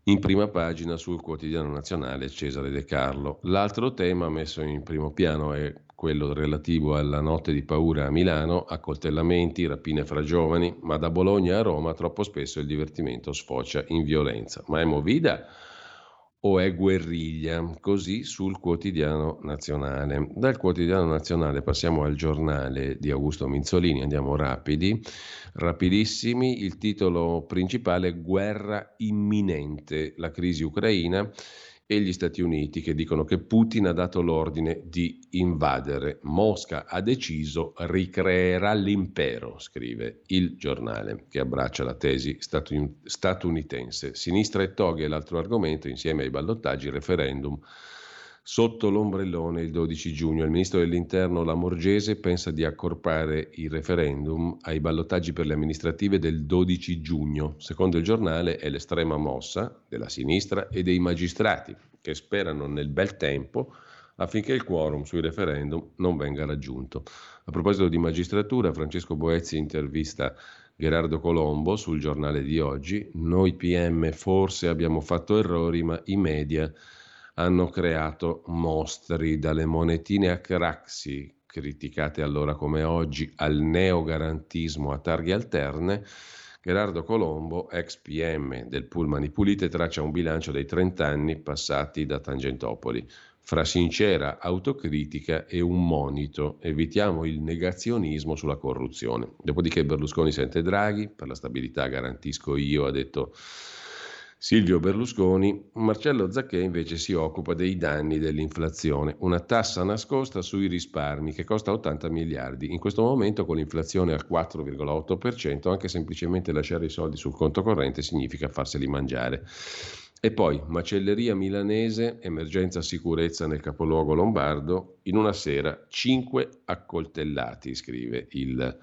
in prima pagina sul quotidiano nazionale Cesare De Carlo. L'altro tema messo in primo piano è quello relativo alla notte di paura a Milano, accoltellamenti, rapine fra giovani, ma da Bologna a Roma troppo spesso il divertimento sfocia in violenza. Ma è movida o è guerriglia? Così sul quotidiano nazionale. Dal quotidiano nazionale passiamo al Giornale di Augusto Minzolini, andiamo rapidi, rapidissimi. Il titolo principale: guerra imminente, la crisi ucraina e gli Stati Uniti che dicono che Putin ha dato l'ordine di invadere. Mosca ha deciso, ricreerà l'impero, scrive il Giornale, che abbraccia la tesi statu- statunitense. Sinistra e toghe è l'altro argomento, insieme ai ballottaggi, referendum sotto l'ombrellone il dodici giugno. Il ministro dell'Interno Lamorgese pensa di accorpare i referendum ai ballottaggi per le amministrative del dodici giugno. Secondo il Giornale è l'estrema mossa della sinistra e dei magistrati, che sperano nel bel tempo affinché il quorum sui referendum non venga raggiunto. A proposito di magistratura, Francesco Boezzi intervista Gerardo Colombo sul Giornale di oggi. Noi P M forse abbiamo fatto errori, ma i media hanno creato mostri, dalle monetine a Craxi, criticate allora come oggi, al neogarantismo a targhe alterne, Gerardo Colombo, ex P M del Pullman di Pulite, traccia un bilancio dei trent'anni passati da Tangentopoli, fra sincera autocritica e un monito: evitiamo il negazionismo sulla corruzione. Dopodiché Berlusconi sente Draghi, per la stabilità garantisco io, ha detto Silvio Berlusconi. Marcello Zacchè invece si occupa dei danni dell'inflazione, una tassa nascosta sui risparmi che costa ottanta miliardi. In questo momento, con l'inflazione al quattro virgola otto per cento, anche semplicemente lasciare i soldi sul conto corrente significa farseli mangiare. E poi macelleria milanese, emergenza sicurezza nel capoluogo lombardo, in una sera cinque accoltellati, scrive il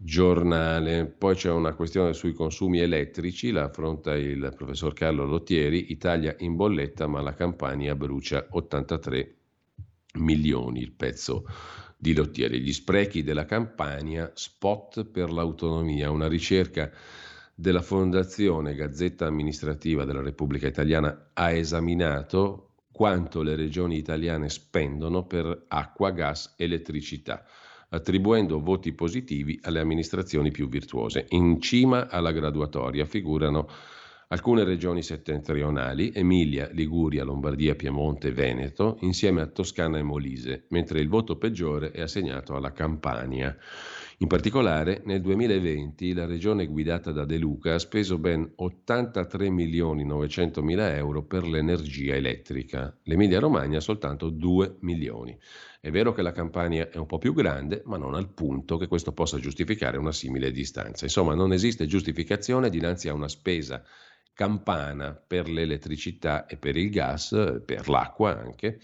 Giornale. Poi c'è una questione sui consumi elettrici, la affronta il professor Carlo Lottieri. Italia in bolletta, ma la Campania brucia ottantatré milioni, il pezzo di Lottieri. Gli sprechi della Campania, spot per l'autonomia, una ricerca della Fondazione Gazzetta Amministrativa della Repubblica Italiana ha esaminato quanto le regioni italiane spendono per acqua, gas, elettricità, attribuendo voti positivi alle amministrazioni più virtuose. In cima alla graduatoria figurano alcune regioni settentrionali, Emilia, Liguria, Lombardia, Piemonte, Veneto, insieme a Toscana e Molise, mentre il voto peggiore è assegnato alla Campania. In particolare, nel duemilaventi la regione guidata da De Luca ha speso ben ottantatré milioni novecentomila euro per l'energia elettrica, l'Emilia-Romagna soltanto due milioni. È vero che la Campania è un po' più grande, ma non al punto che questo possa giustificare una simile distanza. Insomma, non esiste giustificazione dinanzi a una spesa campana per l'elettricità e per il gas, per l'acqua anche,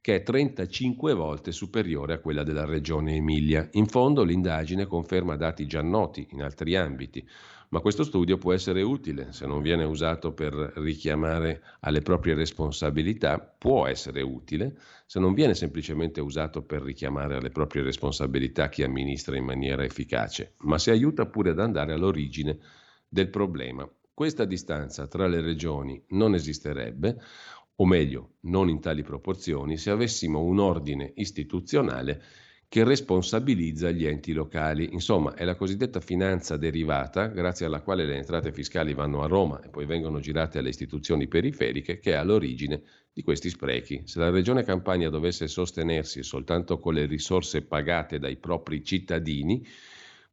che è trentacinque volte superiore a quella della regione Emilia. In fondo l'indagine conferma dati già noti in altri ambiti, ma questo studio può essere utile, se non viene usato per richiamare alle proprie responsabilità, può essere utile, se non viene semplicemente usato per richiamare alle proprie responsabilità chi amministra in maniera efficace, ma se aiuta pure ad andare all'origine del problema. Questa distanza tra le regioni non esisterebbe, o meglio, non in tali proporzioni, se avessimo un ordine istituzionale che responsabilizza gli enti locali. Insomma, è la cosiddetta finanza derivata, grazie alla quale le entrate fiscali vanno a Roma e poi vengono girate alle istituzioni periferiche, che è all'origine di questi sprechi. Se la regione Campania dovesse sostenersi soltanto con le risorse pagate dai propri cittadini,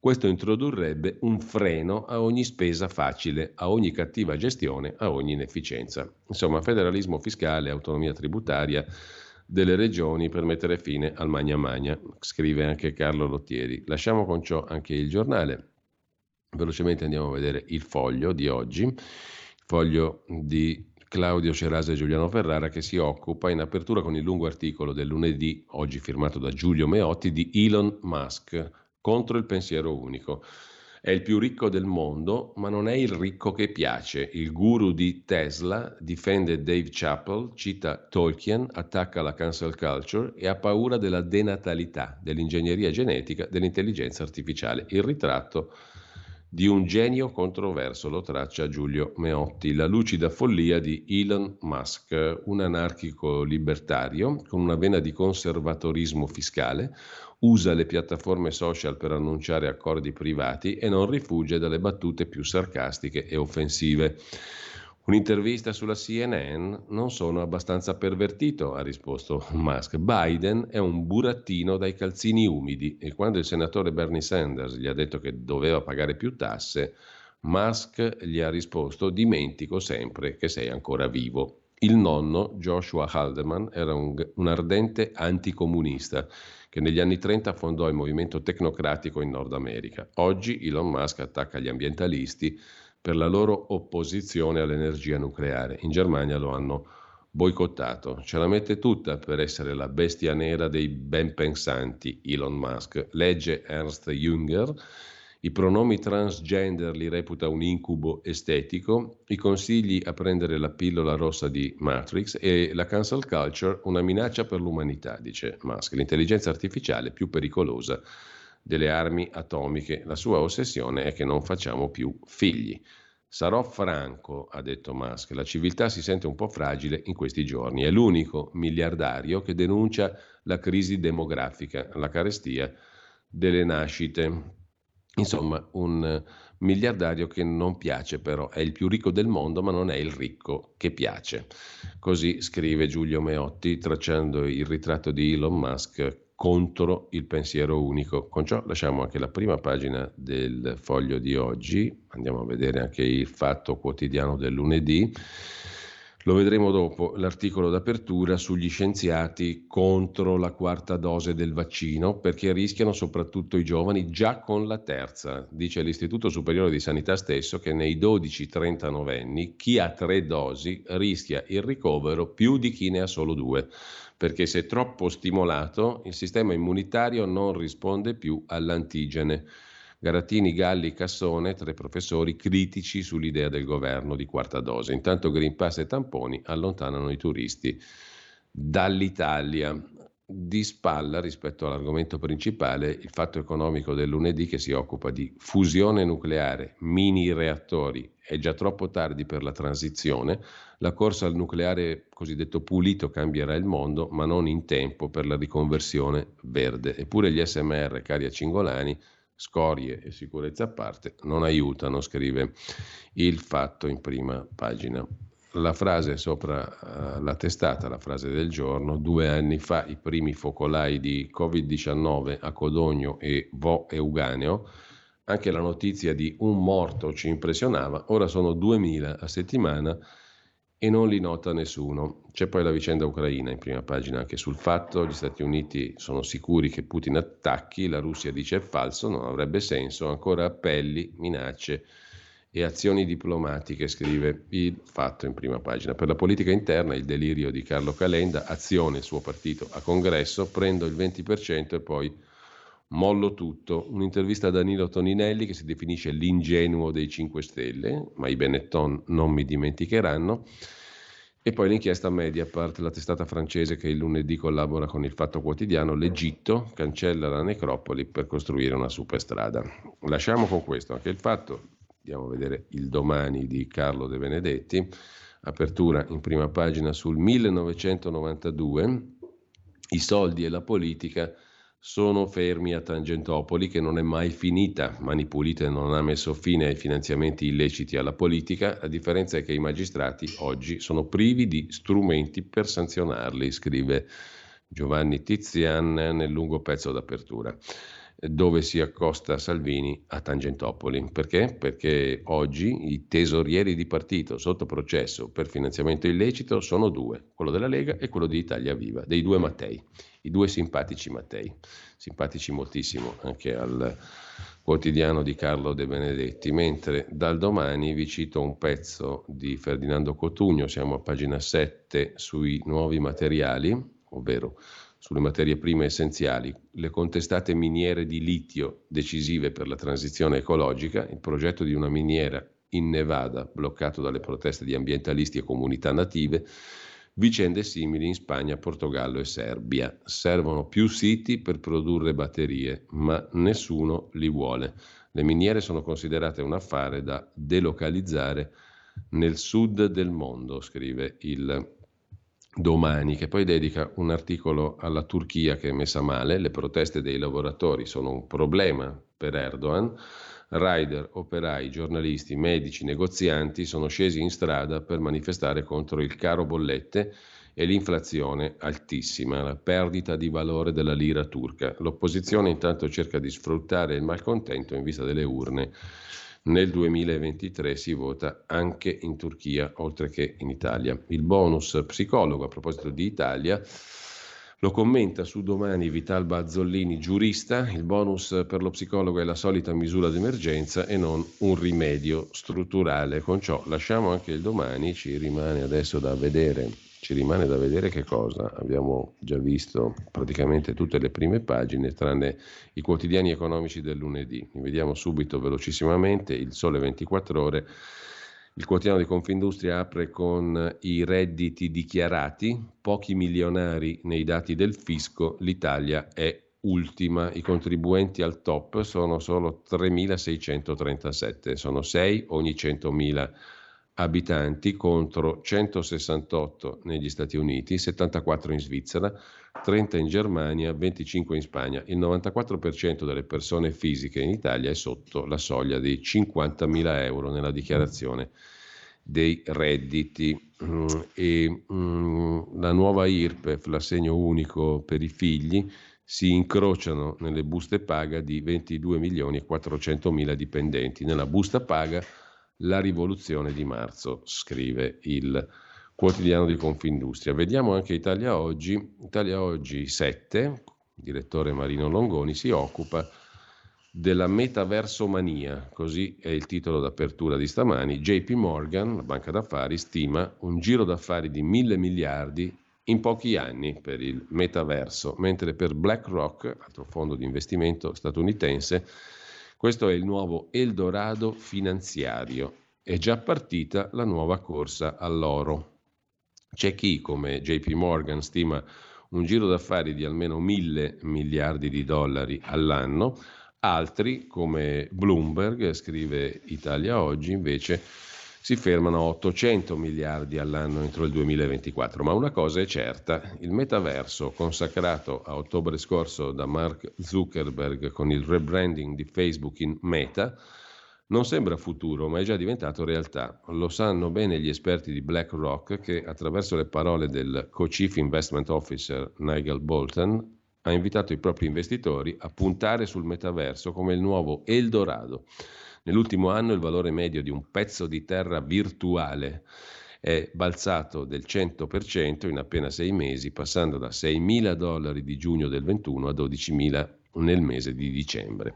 questo introdurrebbe un freno a ogni spesa facile, a ogni cattiva gestione, a ogni inefficienza. Insomma, federalismo fiscale, autonomia tributaria delle regioni per mettere fine al magna magna, scrive anche Carlo Lottieri. Lasciamo con ciò anche il Giornale. Velocemente andiamo a vedere il Foglio di oggi, il Foglio di Claudio Cerasa e Giuliano Ferrara, che si occupa in apertura con il lungo articolo del lunedì, oggi firmato da Giulio Meotti, di Elon Musk contro il pensiero unico. È il più ricco del mondo, ma non è il ricco che piace. Il guru di Tesla difende Dave Chappell, cita Tolkien, attacca la cancel culture e ha paura della denatalità, dell'ingegneria genetica, dell'intelligenza artificiale. Il ritratto di un genio controverso lo traccia Giulio Meotti. La lucida follia di Elon Musk, un anarchico libertario con una vena di conservatorismo fiscale, usa le piattaforme social per annunciare accordi privati e non rifugge dalle battute più sarcastiche e offensive. Un'intervista sulla C N N: non sono abbastanza pervertito, ha risposto Musk. Biden è un burattino dai calzini umidi, e quando il senatore Bernie Sanders gli ha detto che doveva pagare più tasse, Musk gli ha risposto: dimentico sempre che sei ancora vivo. Il nonno, Joshua Haldeman, era un, un ardente anticomunista che negli anni trenta fondò il movimento tecnocratico in Nord America. Oggi Elon Musk attacca gli ambientalisti per la loro opposizione all'energia nucleare. In Germania lo hanno boicottato. Ce la mette tutta per essere la bestia nera dei ben pensanti, Elon Musk. Legge Ernst Jünger, i pronomi transgender li reputa un incubo estetico, i consigli a prendere la pillola rossa di Matrix e la cancel culture una minaccia per l'umanità, dice Musk. L'intelligenza artificiale più pericolosa delle armi atomiche. La sua ossessione è che non facciamo più figli. Sarò franco, ha detto Musk, la civiltà si sente un po' fragile in questi giorni. È l'unico miliardario che denuncia la crisi demografica, la carestia delle nascite. Insomma, un miliardario che non piace però, è il più ricco del mondo ma non è il ricco che piace. Così scrive Giulio Meotti tracciando il ritratto di Elon Musk contro il pensiero unico. Con ciò lasciamo anche la prima pagina del Foglio di oggi, andiamo a vedere anche il Fatto Quotidiano del lunedì. Lo vedremo dopo, l'articolo d'apertura sugli scienziati contro la quarta dose del vaccino perché rischiano soprattutto i giovani già con la terza. Dice l'Istituto Superiore di Sanità stesso che nei dodici trentanove anni chi ha tre dosi rischia il ricovero più di chi ne ha solo due, perché se troppo stimolato il sistema immunitario non risponde più all'antigene. Garattini, Galli, Cassone, tre professori critici sull'idea del governo di quarta dose. Intanto Green Pass e tamponi allontanano i turisti dall'Italia. Di spalla rispetto all'argomento principale, il Fatto Economico del lunedì che si occupa di fusione nucleare, mini reattori, è già troppo tardi per la transizione, la corsa al nucleare cosiddetto pulito cambierà il mondo, ma non in tempo per la riconversione verde. Eppure gli S M R, cari a Cingolani, scorie e sicurezza a parte non aiutano, scrive il Fatto in prima pagina. La frase sopra uh, la testata, la frase del giorno: due anni fa i primi focolai di covid diciannove a Codogno e Vo Euganeo, anche la notizia di un morto ci impressionava, ora sono duemila a settimana e non li nota nessuno. C'è poi la vicenda ucraina in prima pagina anche sul Fatto, gli Stati Uniti sono sicuri che Putin attacchi, la Russia dice è falso, non avrebbe senso, ancora appelli, minacce e azioni diplomatiche, scrive il Fatto in prima pagina. Per la politica interna il delirio di Carlo Calenda, Azione, il suo partito a congresso, prendo il venti per cento e poi mollo tutto. Un'intervista a Danilo Toninelli che si definisce l'ingenuo dei cinque Stelle, ma i Benetton non mi dimenticheranno. E poi l'inchiesta Mediapart, la testata francese che il lunedì collabora con il Fatto Quotidiano, l'Egitto cancella la necropoli per costruire una superstrada. Lasciamo con questo anche il Fatto, andiamo a vedere il Domani di Carlo De Benedetti, apertura in prima pagina sul millenovecentonovantadue, i soldi e la politica sono fermi a Tangentopoli che non è mai finita. Mani Pulite non ha messo fine ai finanziamenti illeciti alla politica, la differenza è che i magistrati oggi sono privi di strumenti per sanzionarli, scrive Giovanni Tizian nel lungo pezzo d'apertura, dove si accosta Salvini a Tangentopoli. Perché? Perché oggi i tesorieri di partito sotto processo per finanziamento illecito sono due, quello della Lega e quello di Italia Viva, dei due Mattei, i due simpatici Mattei, simpatici moltissimo anche al Quotidiano di Carlo De Benedetti. Mentre dal Domani vi cito un pezzo di Ferdinando Cotugno, siamo a pagina sette, sui nuovi materiali, ovvero sulle materie prime essenziali, le contestate miniere di litio decisive per la transizione ecologica, il progetto di una miniera in Nevada bloccato dalle proteste di ambientalisti e comunità native, vicende simili in Spagna, Portogallo e Serbia. Servono più siti per produrre batterie, ma nessuno li vuole. Le miniere sono considerate un affare da delocalizzare nel sud del mondo, scrive il Domani, che poi dedica un articolo alla Turchia che è messa male, le proteste dei lavoratori sono un problema per Erdogan, rider, operai, giornalisti, medici, negozianti sono scesi in strada per manifestare contro il caro bollette e l'inflazione altissima, la perdita di valore della lira turca. L'opposizione intanto cerca di sfruttare il malcontento in vista delle urne. Nel duemilaventitré si vota anche in Turchia, oltre che in Italia. Il bonus psicologo, a proposito di Italia, lo commenta su Domani Vital Bazzollini, giurista, il bonus per lo psicologo è la solita misura d'emergenza e non un rimedio strutturale. Con ciò lasciamo anche il Domani, ci rimane adesso da vedere, ci rimane da vedere che cosa. Abbiamo già visto praticamente tutte le prime pagine, tranne i quotidiani economici del lunedì. Li vediamo subito velocissimamente, il Sole ventiquattro Ore. Il quotidiano di Confindustria apre con i redditi dichiarati, pochi milionari nei dati del fisco, l'Italia è ultima, i contribuenti al top sono solo tremilaseicentotrentasette, sono sei ogni centomila abitanti contro centosessantotto negli Stati Uniti, settantaquattro in Svizzera, trenta in Germania, venticinque in Spagna. Il novantaquattro per cento delle persone fisiche in Italia è sotto la soglia dei cinquantamila euro nella dichiarazione dei redditi. E la nuova I R P E F, l'assegno unico per i figli, si incrociano nelle buste paga di ventidue milioni e quattrocentomila dipendenti. Nella busta paga la rivoluzione di marzo, scrive il quotidiano di Confindustria. Vediamo anche Italia Oggi. Italia Oggi sette, direttore Marino Longoni, si occupa della metaversomania, così è il titolo d'apertura di stamani. J P Morgan, la banca d'affari, stima un giro d'affari di mille miliardi in pochi anni per il metaverso, mentre per BlackRock, altro fondo di investimento statunitense, questo è il nuovo Eldorado finanziario. È già partita la nuova corsa all'oro. C'è chi, come J P Morgan, stima un giro d'affari di almeno mille miliardi di dollari all'anno. Altri, come Bloomberg, scrive Italia Oggi, invece si fermano a ottocento miliardi all'anno entro il duemilaventiquattro. Ma una cosa è certa, il metaverso, consacrato a ottobre scorso da Mark Zuckerberg con il rebranding di Facebook in Meta, non sembra futuro, ma è già diventato realtà. Lo sanno bene gli esperti di BlackRock, che attraverso le parole del co-chief investment officer Nigel Bolton ha invitato i propri investitori a puntare sul metaverso come il nuovo Eldorado. Nell'ultimo anno il valore medio di un pezzo di terra virtuale è balzato del cento per cento in appena sei mesi, passando da seimila dollari di giugno del ventuno a dodicimila nel mese di dicembre.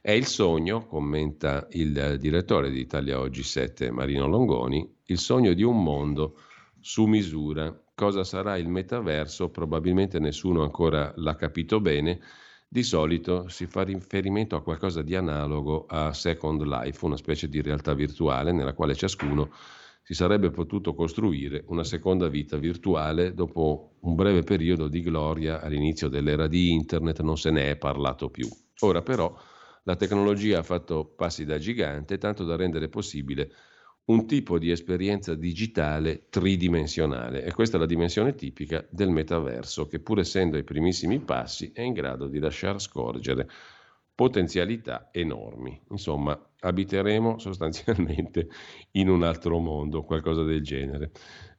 È il sogno, commenta il direttore di Italia Oggi sette, Marino Longoni, il sogno di un mondo su misura. Cosa sarà il metaverso? Probabilmente nessuno ancora l'ha capito bene. Di solito si fa riferimento a qualcosa di analogo a Second Life, una specie di realtà virtuale nella quale ciascuno si sarebbe potuto costruire una seconda vita virtuale. Dopo un breve periodo di gloria all'inizio dell'era di Internet non se ne è parlato più. Ora però la tecnologia ha fatto passi da gigante, tanto da rendere possibile un tipo di esperienza digitale tridimensionale, e questa è la dimensione tipica del metaverso, che pur essendo ai primissimi passi è in grado di lasciar scorgere potenzialità enormi. Insomma, abiteremo sostanzialmente in un altro mondo, qualcosa del genere,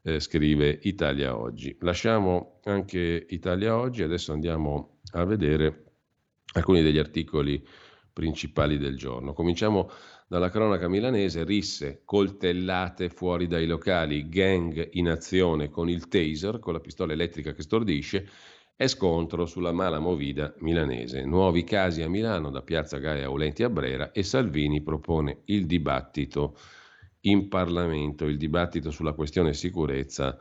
eh, scrive Italia Oggi. Lasciamo anche Italia Oggi, adesso andiamo a vedere alcuni degli articoli principali del giorno. Cominciamo dalla cronaca milanese. Risse, coltellate fuori dai locali, gang in azione con il taser, con la pistola elettrica che stordisce, e scontro sulla mala movida milanese. Nuovi casi a Milano, da Piazza Gaia Aulenti a Brera, e Salvini propone il dibattito in Parlamento, il dibattito sulla questione sicurezza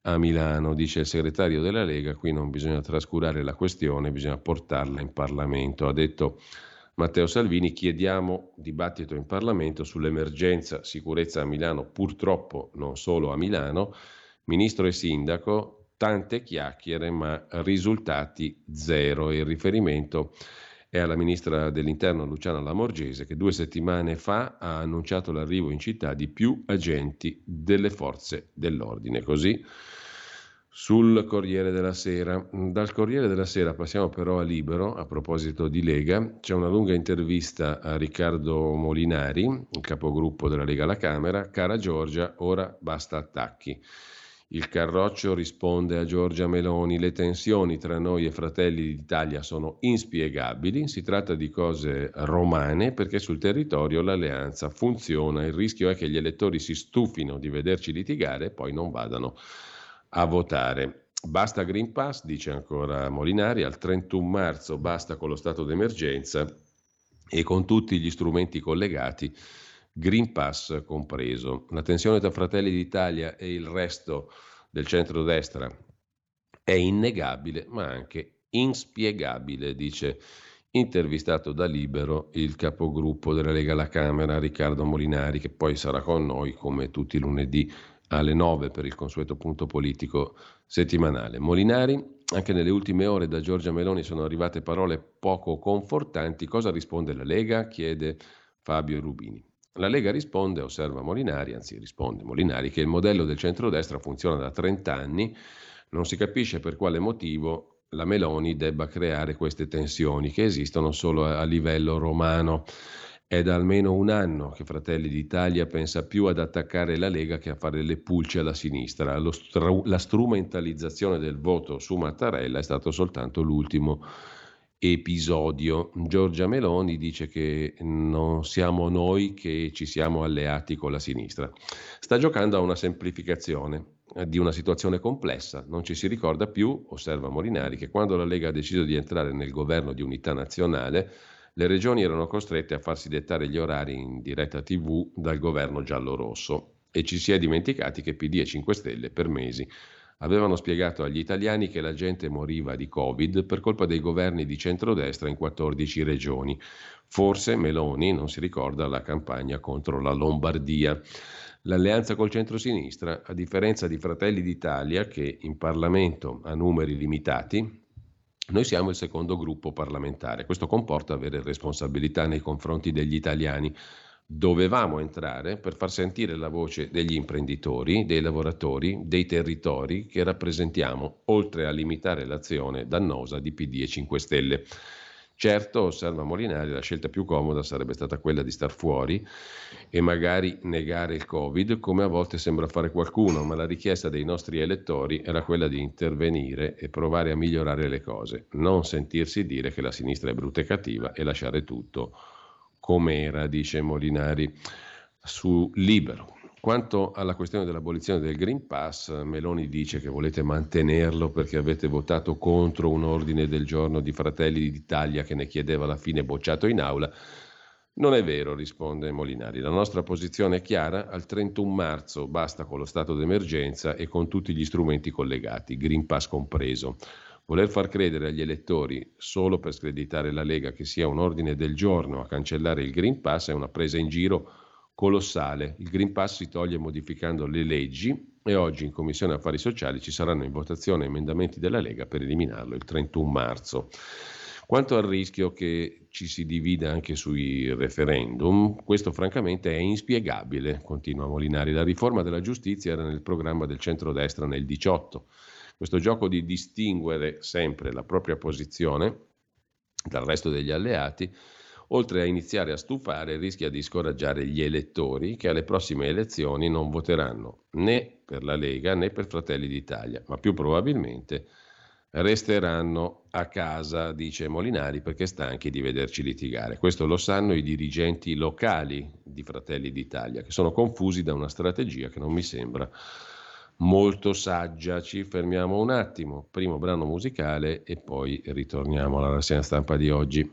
a Milano. Dice il segretario della Lega, qui non bisogna trascurare la questione, bisogna portarla in Parlamento. Ha detto Matteo Salvini, chiediamo dibattito in Parlamento sull'emergenza sicurezza a Milano, purtroppo non solo a Milano. Ministro e sindaco, tante chiacchiere ma risultati zero. Il riferimento è alla ministra dell'Interno Luciana Lamorgese, che due settimane fa ha annunciato l'arrivo in città di più agenti delle forze dell'ordine. Così sul Corriere della Sera. Dal Corriere della Sera passiamo però a Libero. A proposito di Lega, c'è una lunga intervista a Riccardo Molinari, il capogruppo della Lega alla Camera. Cara Giorgia, ora basta attacchi. Il Carroccio risponde a Giorgia Meloni: le tensioni tra noi e Fratelli d'Italia sono inspiegabili, si tratta di cose romane perché sul territorio l'alleanza funziona, il rischio è che gli elettori si stufino di vederci litigare e poi non vadano a votare. Basta Green Pass, dice ancora Molinari, al trentuno marzo basta con lo stato d'emergenza e con tutti gli strumenti collegati, Green Pass compreso. La tensione tra Fratelli d'Italia e il resto del centrodestra è innegabile ma anche inspiegabile, dice, intervistato da Libero, il capogruppo della Lega alla Camera Riccardo Molinari, che poi sarà con noi come tutti i lunedì alle nove per il consueto punto politico settimanale. Molinari, anche nelle ultime ore da Giorgia Meloni sono arrivate parole poco confortanti. Cosa risponde la Lega? Chiede Fabio Rubini. La Lega risponde, osserva Molinari, anzi risponde Molinari, che il modello del centrodestra funziona da trent'anni, non si capisce per quale motivo la Meloni debba creare queste tensioni che esistono solo a livello romano. È da almeno un anno che Fratelli d'Italia pensa più ad attaccare la Lega che a fare le pulce alla sinistra. Lo stru- la strumentalizzazione del voto su Mattarella è stato soltanto l'ultimo episodio. Giorgia Meloni dice che non siamo noi che ci siamo alleati con la sinistra. Sta giocando a una semplificazione di una situazione complessa. Non ci si ricorda più, osserva Molinari, che quando la Lega ha deciso di entrare nel governo di unità nazionale, le regioni erano costrette a farsi dettare gli orari in diretta tivù dal governo giallo-rosso e ci si è dimenticati che P D e cinque Stelle per mesi avevano spiegato agli italiani che la gente moriva di Covid per colpa dei governi di centrodestra in quattordici regioni. Forse Meloni non si ricorda la campagna contro la Lombardia. L'alleanza col centrosinistra, a differenza di Fratelli d'Italia, che in Parlamento ha numeri limitati, noi siamo il secondo gruppo parlamentare. Questo comporta avere responsabilità nei confronti degli italiani. Dovevamo entrare per far sentire la voce degli imprenditori, dei lavoratori, dei territori che rappresentiamo, oltre a limitare l'azione dannosa di P D e cinque Stelle. Certo, osserva Molinari, la scelta più comoda sarebbe stata quella di star fuori e magari negare il Covid, come a volte sembra fare qualcuno, ma la richiesta dei nostri elettori era quella di intervenire e provare a migliorare le cose, non sentirsi dire che la sinistra è brutta e cattiva e lasciare tutto com'era, dice Molinari su Libero. Quanto alla questione dell'abolizione del Green Pass, Meloni dice che volete mantenerlo perché avete votato contro un ordine del giorno di Fratelli d'Italia che ne chiedeva la fine, bocciato in aula. Non è vero, risponde Molinari. La nostra posizione è chiara, al trentuno marzo basta con lo stato d'emergenza e con tutti gli strumenti collegati, Green Pass compreso. Voler far credere agli elettori, solo per screditare la Lega, che sia un ordine del giorno a cancellare il Green Pass è una presa in giro colossale. Il Green Pass si toglie modificando le leggi e oggi in Commissione Affari Sociali ci saranno in votazione emendamenti della Lega per eliminarlo il trentuno marzo. Quanto al rischio che ci si divida anche sui referendum, questo francamente è inspiegabile, continua Molinari. La riforma della giustizia era nel programma del centrodestra nel diciotto. Questo gioco di distinguere sempre la propria posizione dal resto degli alleati, oltre a iniziare a stufare, rischia di scoraggiare gli elettori che alle prossime elezioni non voteranno né per la Lega né per Fratelli d'Italia, ma più probabilmente resteranno a casa, dice Molinari, perché stanchi di vederci litigare. Questo lo sanno i dirigenti locali di Fratelli d'Italia, che sono confusi da una strategia che non mi sembra molto saggia. Ci fermiamo un attimo, primo brano musicale e poi ritorniamo alla rassegna stampa di oggi.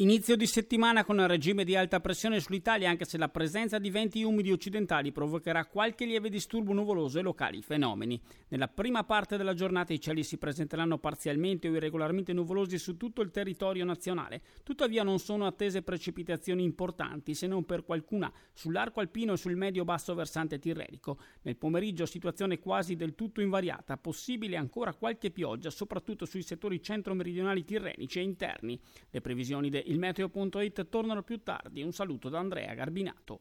Inizio di settimana con un regime di alta pressione sull'Italia, anche se la presenza di venti umidi occidentali provocherà qualche lieve disturbo nuvoloso e locali fenomeni. Nella prima parte della giornata i cieli si presenteranno parzialmente o irregolarmente nuvolosi su tutto il territorio nazionale. Tuttavia non sono attese precipitazioni importanti, se non per qualcuna, sull'arco alpino e sul medio-basso versante tirrenico. Nel pomeriggio situazione quasi del tutto invariata, possibile ancora qualche pioggia, soprattutto sui settori centro-meridionali tirrenici e interni. Le previsioni de Il meteo punto it tornerà più tardi. Un saluto da Andrea Garbinato.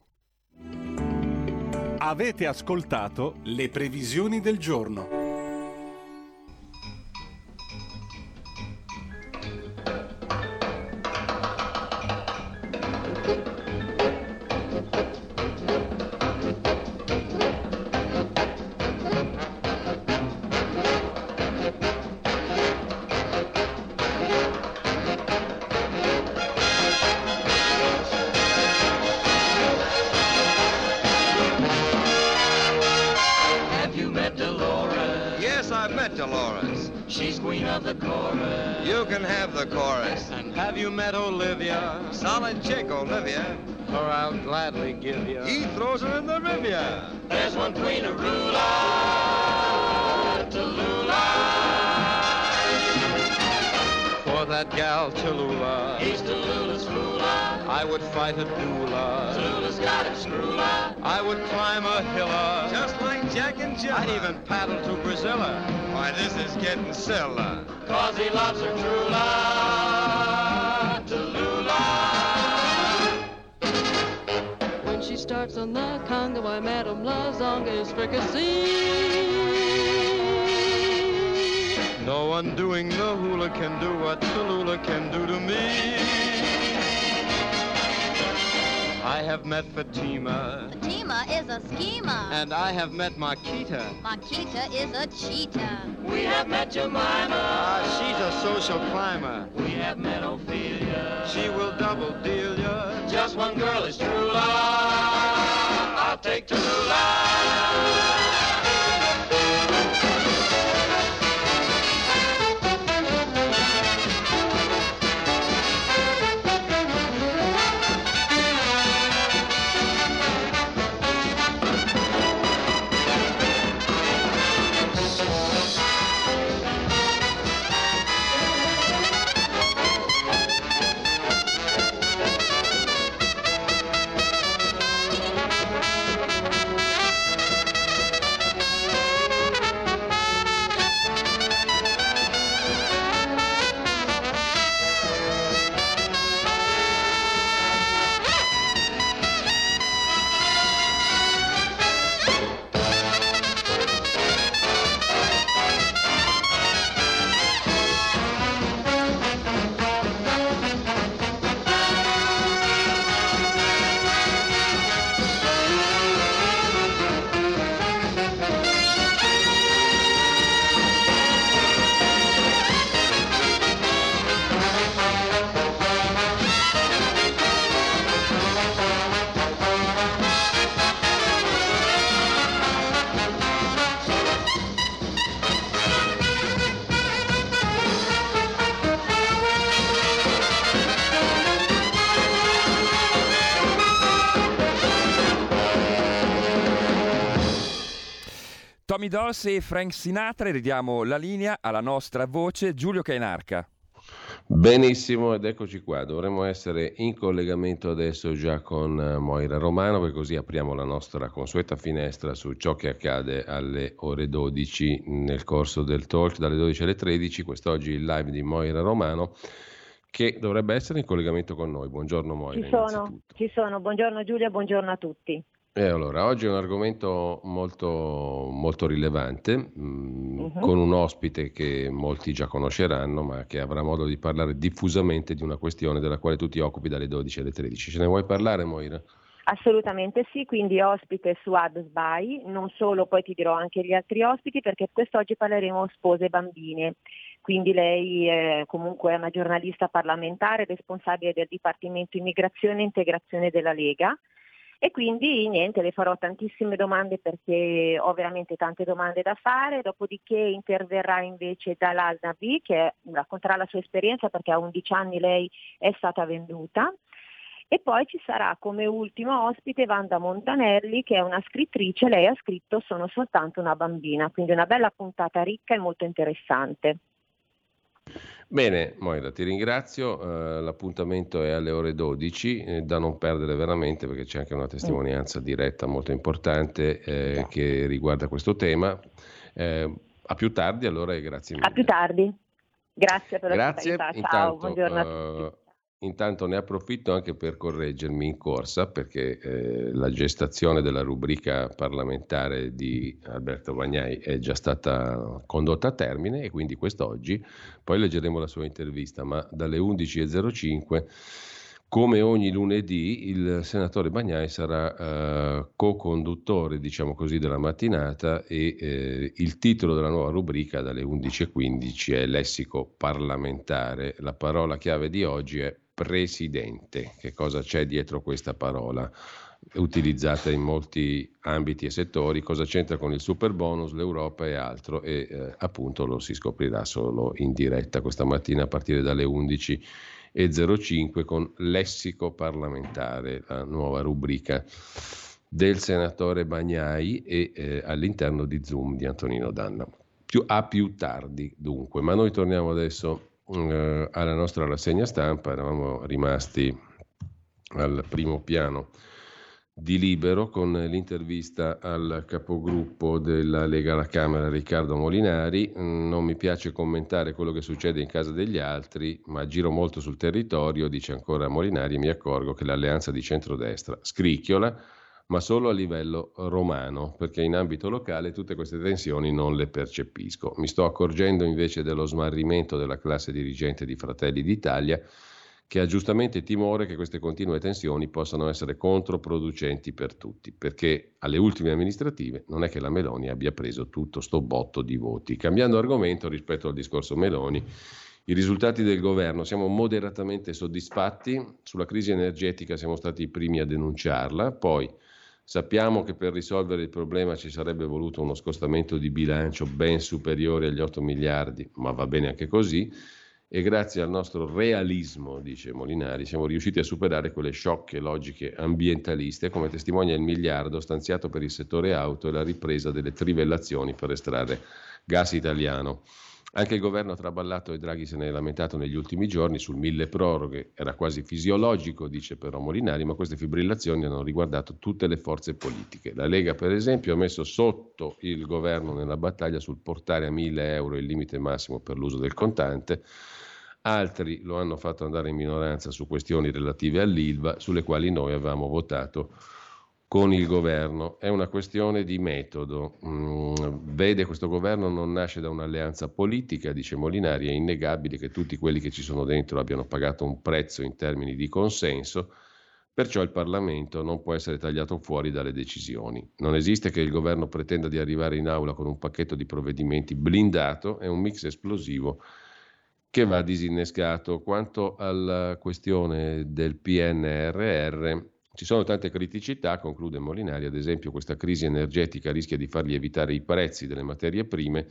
Avete ascoltato le previsioni del giorno. There's one queen of ruler to lose. that gal Tallulah. He's Tallulah's moolah. I would fight a doula. Tallulah's got his screwla. I would climb a hilla, just like Jack and Jill. I'd even paddle to Brazilla. Why, this is getting silly. Cause he loves her trula, Tallulah. When she starts on the Congo, I Madame Lazonga is fricassee. No one doing the hula can do what Tallulah can do to me. I have met Fatima. Fatima is a schemer. And I have met Marquita. Marquita is a cheater. We have met Jemima. Ah, she's a social climber. We have met Ophelia. She will double deal ya. Just one girl is Tallulah. I'll take Tallulah. Tommy Dorsey e Frank Sinatra, ridiamo la linea alla nostra voce Giulio Cainarca. Benissimo, ed eccoci qua, dovremmo essere in collegamento adesso già con Moira Romano, perché così apriamo la nostra consueta finestra su ciò che accade alle ore dodici nel corso del talk, dalle dodici alle tredici, quest'oggi il live di Moira Romano, che dovrebbe essere in collegamento con noi. Buongiorno Moira. Ci sono, ci sono. Buongiorno Giulia, buongiorno a tutti. E allora, oggi è un argomento molto, molto rilevante, mh, uh-huh. con un ospite che molti già conosceranno, ma che avrà modo di parlare diffusamente di una questione della quale tu ti occupi dalle dodici alle tredici. Ce ne vuoi parlare, Moira? Assolutamente sì, quindi ospite su AdSby, non solo, poi ti dirò anche gli altri ospiti, perché quest'oggi parleremo spose e bambine. Quindi lei è comunque è una giornalista parlamentare, responsabile del Dipartimento Immigrazione e Integrazione della Lega. E quindi niente, le farò tantissime domande perché ho veramente tante domande da fare, dopodiché interverrà invece Dalal Nabi che racconterà la sua esperienza perché a undici anni lei è stata venduta. E poi ci sarà come ultimo ospite Wanda Montanelli che è una scrittrice, lei ha scritto Sono soltanto una bambina, quindi una bella puntata ricca e molto interessante. Bene Moira, ti ringrazio, uh, l'appuntamento è alle ore dodici, eh, da non perdere veramente perché c'è anche una testimonianza diretta molto importante eh, che riguarda questo tema. Eh, a più tardi allora e grazie mille. A più tardi, grazie per la presenza, ciao, intanto, buongiorno a tutti. Uh, Intanto ne approfitto anche per correggermi in corsa perché eh, la gestazione della rubrica parlamentare di Alberto Bagnai è già stata condotta a termine e quindi quest'oggi poi leggeremo la sua intervista, ma dalle undici e zero cinque come ogni lunedì il senatore Bagnai sarà eh, co-conduttore, diciamo così, della mattinata e eh, il titolo della nuova rubrica dalle undici e quindici è Lessico parlamentare. La parola chiave di oggi è presidente. Che cosa c'è dietro questa parola? Utilizzata in molti ambiti e settori, cosa c'entra con il super bonus, l'Europa e altro e eh, appunto lo si scoprirà solo in diretta questa mattina a partire dalle undici e zero cinque con Lessico parlamentare, la nuova rubrica del senatore Bagnai e eh, all'interno di Zoom di Antonino Danna. Più, a più tardi dunque, ma noi torniamo adesso eh, alla nostra rassegna stampa, eravamo rimasti al primo piano di Libero con l'intervista al capogruppo della Lega alla Camera Riccardo Molinari. Non mi piace commentare quello che succede in casa degli altri, ma giro molto sul territorio, dice ancora Molinari, e mi accorgo che l'alleanza di centrodestra scricchiola, ma solo a livello romano, perché in ambito locale tutte queste tensioni non le percepisco. Mi sto accorgendo invece dello smarrimento della classe dirigente di Fratelli d'Italia, che ha giustamente timore che queste continue tensioni possano essere controproducenti per tutti, perché alle ultime amministrative non è che la Meloni abbia preso tutto sto botto di voti. Cambiando argomento rispetto al discorso Meloni, i risultati del governo siamo moderatamente soddisfatti, sulla crisi energetica siamo stati i primi a denunciarla, poi sappiamo che per risolvere il problema ci sarebbe voluto uno scostamento di bilancio ben superiore agli otto miliardi, ma va bene anche così, e grazie al nostro realismo, dice Molinari, siamo riusciti a superare quelle sciocche logiche ambientaliste, come testimonia il miliardo stanziato per il settore auto e la ripresa delle trivellazioni per estrarre gas italiano. Anche il governo ha traballato e Draghi se ne è lamentato negli ultimi giorni sul mille proroghe, era quasi fisiologico, dice però Molinari, ma queste fibrillazioni hanno riguardato tutte le forze politiche. La Lega, per esempio, ha messo sotto il governo nella battaglia sul portare a mille euro il limite massimo per l'uso del contante. Altri lo hanno fatto andare in minoranza su questioni relative all'Ilva, sulle quali noi avevamo votato con il governo. È una questione di metodo. Mm, vede, questo governo non nasce da un'alleanza politica, dice Molinari, è innegabile che tutti quelli che ci sono dentro abbiano pagato un prezzo in termini di consenso, perciò il Parlamento non può essere tagliato fuori dalle decisioni. Non esiste che il governo pretenda di arrivare in aula con un pacchetto di provvedimenti blindato, è un mix esplosivo che va disinnescato. Quanto alla questione del P N R R, ci sono tante criticità, conclude Molinari, ad esempio questa crisi energetica rischia di far lievitare i prezzi delle materie prime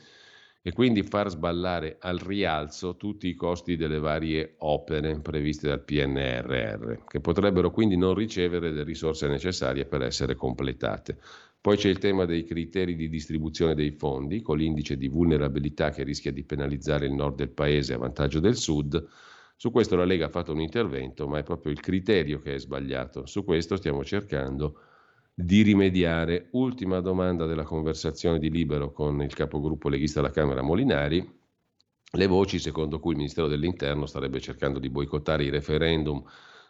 e quindi far sballare al rialzo tutti i costi delle varie opere previste dal P N R R, che potrebbero quindi non ricevere le risorse necessarie per essere completate. Poi c'è il tema dei criteri di distribuzione dei fondi, con l'indice di vulnerabilità che rischia di penalizzare il nord del paese a vantaggio del sud. Su questo la Lega ha fatto un intervento, ma è proprio il criterio che è sbagliato. Su questo stiamo cercando di rimediare. Ultima domanda della conversazione di Libero con il capogruppo leghista alla Camera Molinari. Le voci secondo cui il Ministero dell'Interno starebbe cercando di boicottare i referendum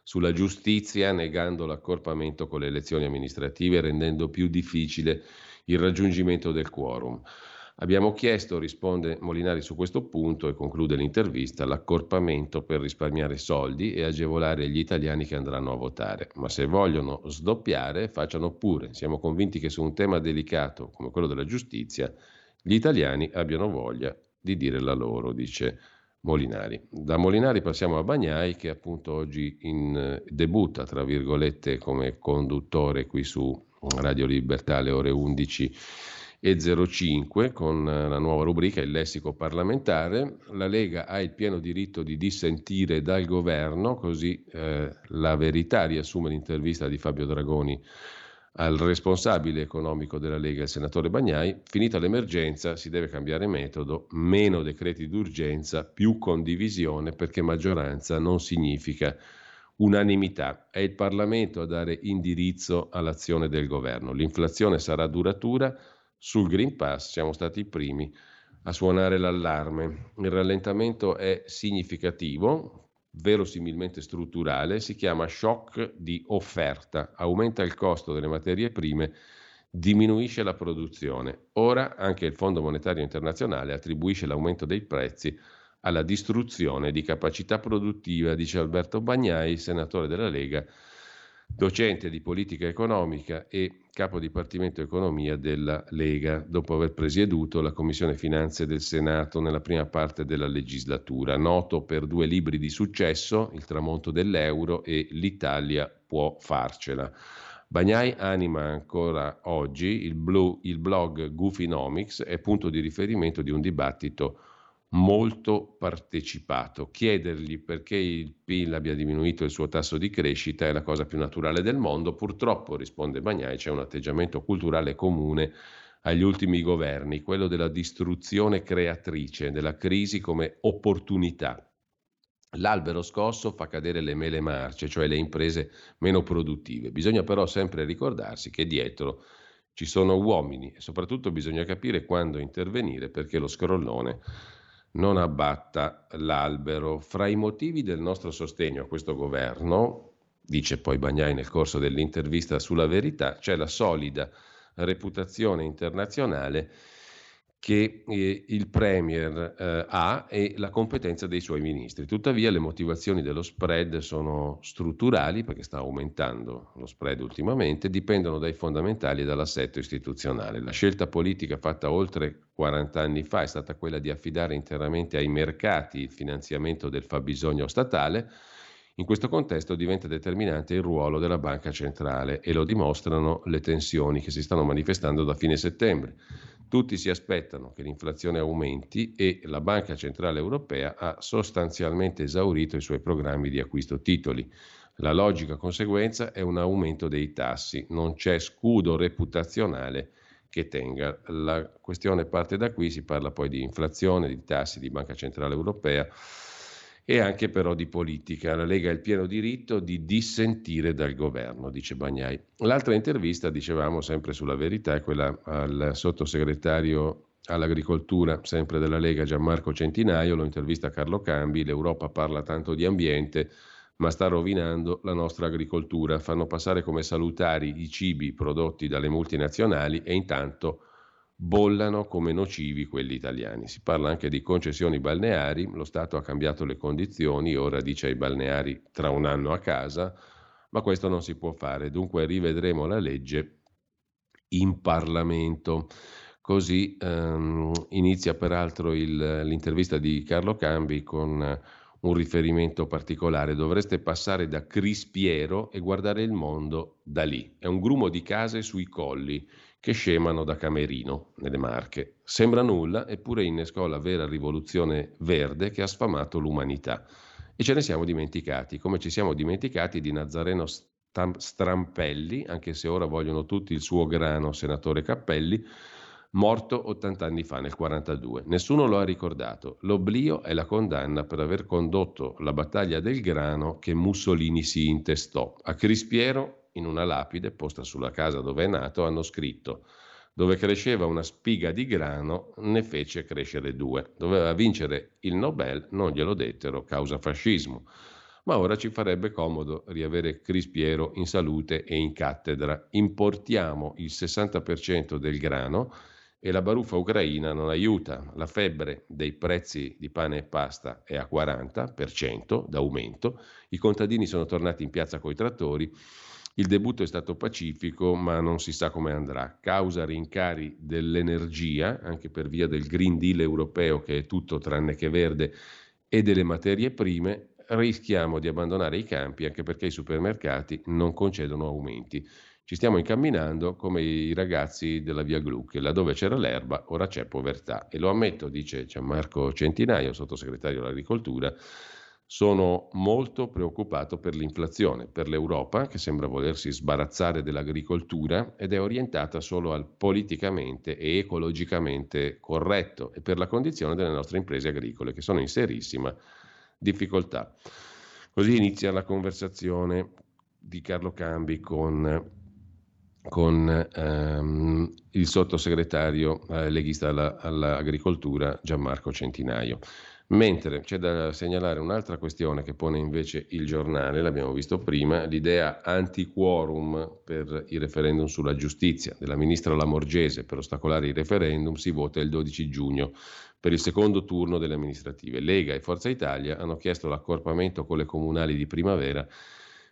sulla giustizia, negando l'accorpamento con le elezioni amministrative, rendendo più difficile il raggiungimento del quorum. Abbiamo chiesto, risponde Molinari su questo punto e conclude l'intervista, l'accorpamento per risparmiare soldi e agevolare gli italiani che andranno a votare. Ma se vogliono sdoppiare, facciano pure. Siamo convinti che su un tema delicato come quello della giustizia, gli italiani abbiano voglia di dire la loro, dice Molinari. Da Molinari passiamo a Bagnai, che appunto oggi in debutta, tra virgolette, come conduttore qui su Radio Libertà alle ore undici e zero cinque con la nuova rubrica Il lessico parlamentare. La Lega ha il pieno diritto di dissentire dal governo, così eh, la Verità riassume l'intervista di Fabio Dragoni al responsabile economico della Lega, il senatore Bagnai. Finita l'emergenza si deve cambiare metodo, meno decreti d'urgenza, più condivisione, perché maggioranza non significa unanimità. È il Parlamento a dare indirizzo all'azione del governo. L'inflazione sarà duratura, sul Green Pass siamo stati i primi a suonare l'allarme. Il rallentamento è significativo, verosimilmente strutturale, si chiama shock di offerta, aumenta il costo delle materie prime, diminuisce la produzione. Ora anche il Fondo Monetario Internazionale attribuisce l'aumento dei prezzi alla distruzione di capacità produttiva, dice Alberto Bagnai, senatore della Lega, docente di politica economica e capo dipartimento economia della Lega, dopo aver presieduto la Commissione Finanze del Senato nella prima parte della legislatura, noto per due libri di successo, Il tramonto dell'euro e L'Italia può farcela. Bagnai anima ancora oggi il, blu, il blog Gufinomics, è punto di riferimento di un dibattito molto partecipato. Chiedergli perché il P I L abbia diminuito il suo tasso di crescita è la cosa più naturale del mondo. Purtroppo, risponde Bagnai, c'è un atteggiamento culturale comune agli ultimi governi, quello della distruzione creatrice, della crisi come opportunità. L'albero scosso fa cadere le mele marce, cioè le imprese meno produttive. Bisogna però sempre ricordarsi che dietro ci sono uomini e soprattutto bisogna capire quando intervenire perché lo scrollone non abbatta l'albero. Fra i motivi del nostro sostegno a questo governo, dice poi Bagnai nel corso dell'intervista sulla Verità, c'è la solida reputazione internazionale che eh, il Premier eh, ha e la competenza dei suoi ministri. Tuttavia le motivazioni dello spread sono strutturali, perché sta aumentando lo spread ultimamente, dipendono dai fondamentali e dall'assetto istituzionale. La scelta politica fatta oltre quaranta anni fa è stata quella di affidare interamente ai mercati il finanziamento del fabbisogno statale. In questo contesto diventa determinante il ruolo della Banca Centrale e lo dimostrano le tensioni che si stanno manifestando da fine settembre. Tutti si aspettano che l'inflazione aumenti e la Banca Centrale Europea ha sostanzialmente esaurito i suoi programmi di acquisto titoli. La logica conseguenza è un aumento dei tassi, non c'è scudo reputazionale che tenga. La questione parte da qui, si parla poi di inflazione, di tassi, di Banca Centrale Europea e anche però di politica. La Lega ha il pieno diritto di dissentire dal governo, dice Bagnai. L'altra intervista, dicevamo, sempre sulla Verità, è quella al sottosegretario all'agricoltura, sempre della Lega, Gianmarco Centinaio, lo intervista Carlo Cambi. L'Europa parla tanto di ambiente, ma sta rovinando la nostra agricoltura. Fanno passare come salutari i cibi prodotti dalle multinazionali e intanto bollano come nocivi quelli italiani. Si parla anche di concessioni balneari, lo Stato ha cambiato le condizioni, ora dice ai balneari tra un anno a casa, ma questo non si può fare, dunque rivedremo la legge in Parlamento. Così ehm, inizia peraltro il, l'intervista di Carlo Cambi con un riferimento particolare: dovreste passare da Crispiero e guardare il mondo da lì, è un grumo di case sui colli che scemano da Camerino, nelle Marche. Sembra nulla, eppure innescò la vera rivoluzione verde che ha sfamato l'umanità. E ce ne siamo dimenticati, come ci siamo dimenticati di Nazareno Stamp- Strampelli, anche se ora vogliono tutti il suo grano, senatore Cappelli, morto ottanta anni fa, nel quarantadue. Nessuno lo ha ricordato. L'oblio è la condanna per aver condotto la battaglia del grano che Mussolini si intestò. A Crispiero, in una lapide posta sulla casa dove è nato, hanno scritto: dove cresceva una spiga di grano, ne fece crescere due. Doveva vincere il Nobel, non glielo dettero, causa fascismo. Ma ora ci farebbe comodo riavere Crispiero in salute e in cattedra. Importiamo il sessanta per cento del grano e la baruffa ucraina non aiuta. La febbre dei prezzi di pane e pasta è a quaranta per cento d'aumento. I contadini sono tornati in piazza coi trattori. Il debutto è stato pacifico, ma non si sa come andrà. Causa rincari dell'energia, anche per via del Green Deal europeo, che è tutto tranne che verde, e delle materie prime. Rischiamo di abbandonare i campi, anche perché i supermercati non concedono aumenti. Ci stiamo incamminando come i ragazzi della via Gluck, laddove c'era l'erba, ora c'è povertà. E lo ammetto, dice Gianmarco Centinaio, sottosegretario all'agricoltura, sono molto preoccupato per l'inflazione, per l'Europa che sembra volersi sbarazzare dell'agricoltura ed è orientata solo al politicamente e ecologicamente corretto, e per la condizione delle nostre imprese agricole che sono in serissima difficoltà. Così inizia la conversazione di Carlo Cambi con, con ehm, il sottosegretario eh, leghista alla, all'agricoltura Gianmarco Centinaio. Mentre c'è da segnalare un'altra questione che pone invece il giornale, l'abbiamo visto prima, l'idea anti-quorum per i referendum sulla giustizia della ministra Lamorgese. Per ostacolare i referendum si vota il dodici giugno per il secondo turno delle amministrative. Lega e Forza Italia hanno chiesto l'accorpamento con le comunali di primavera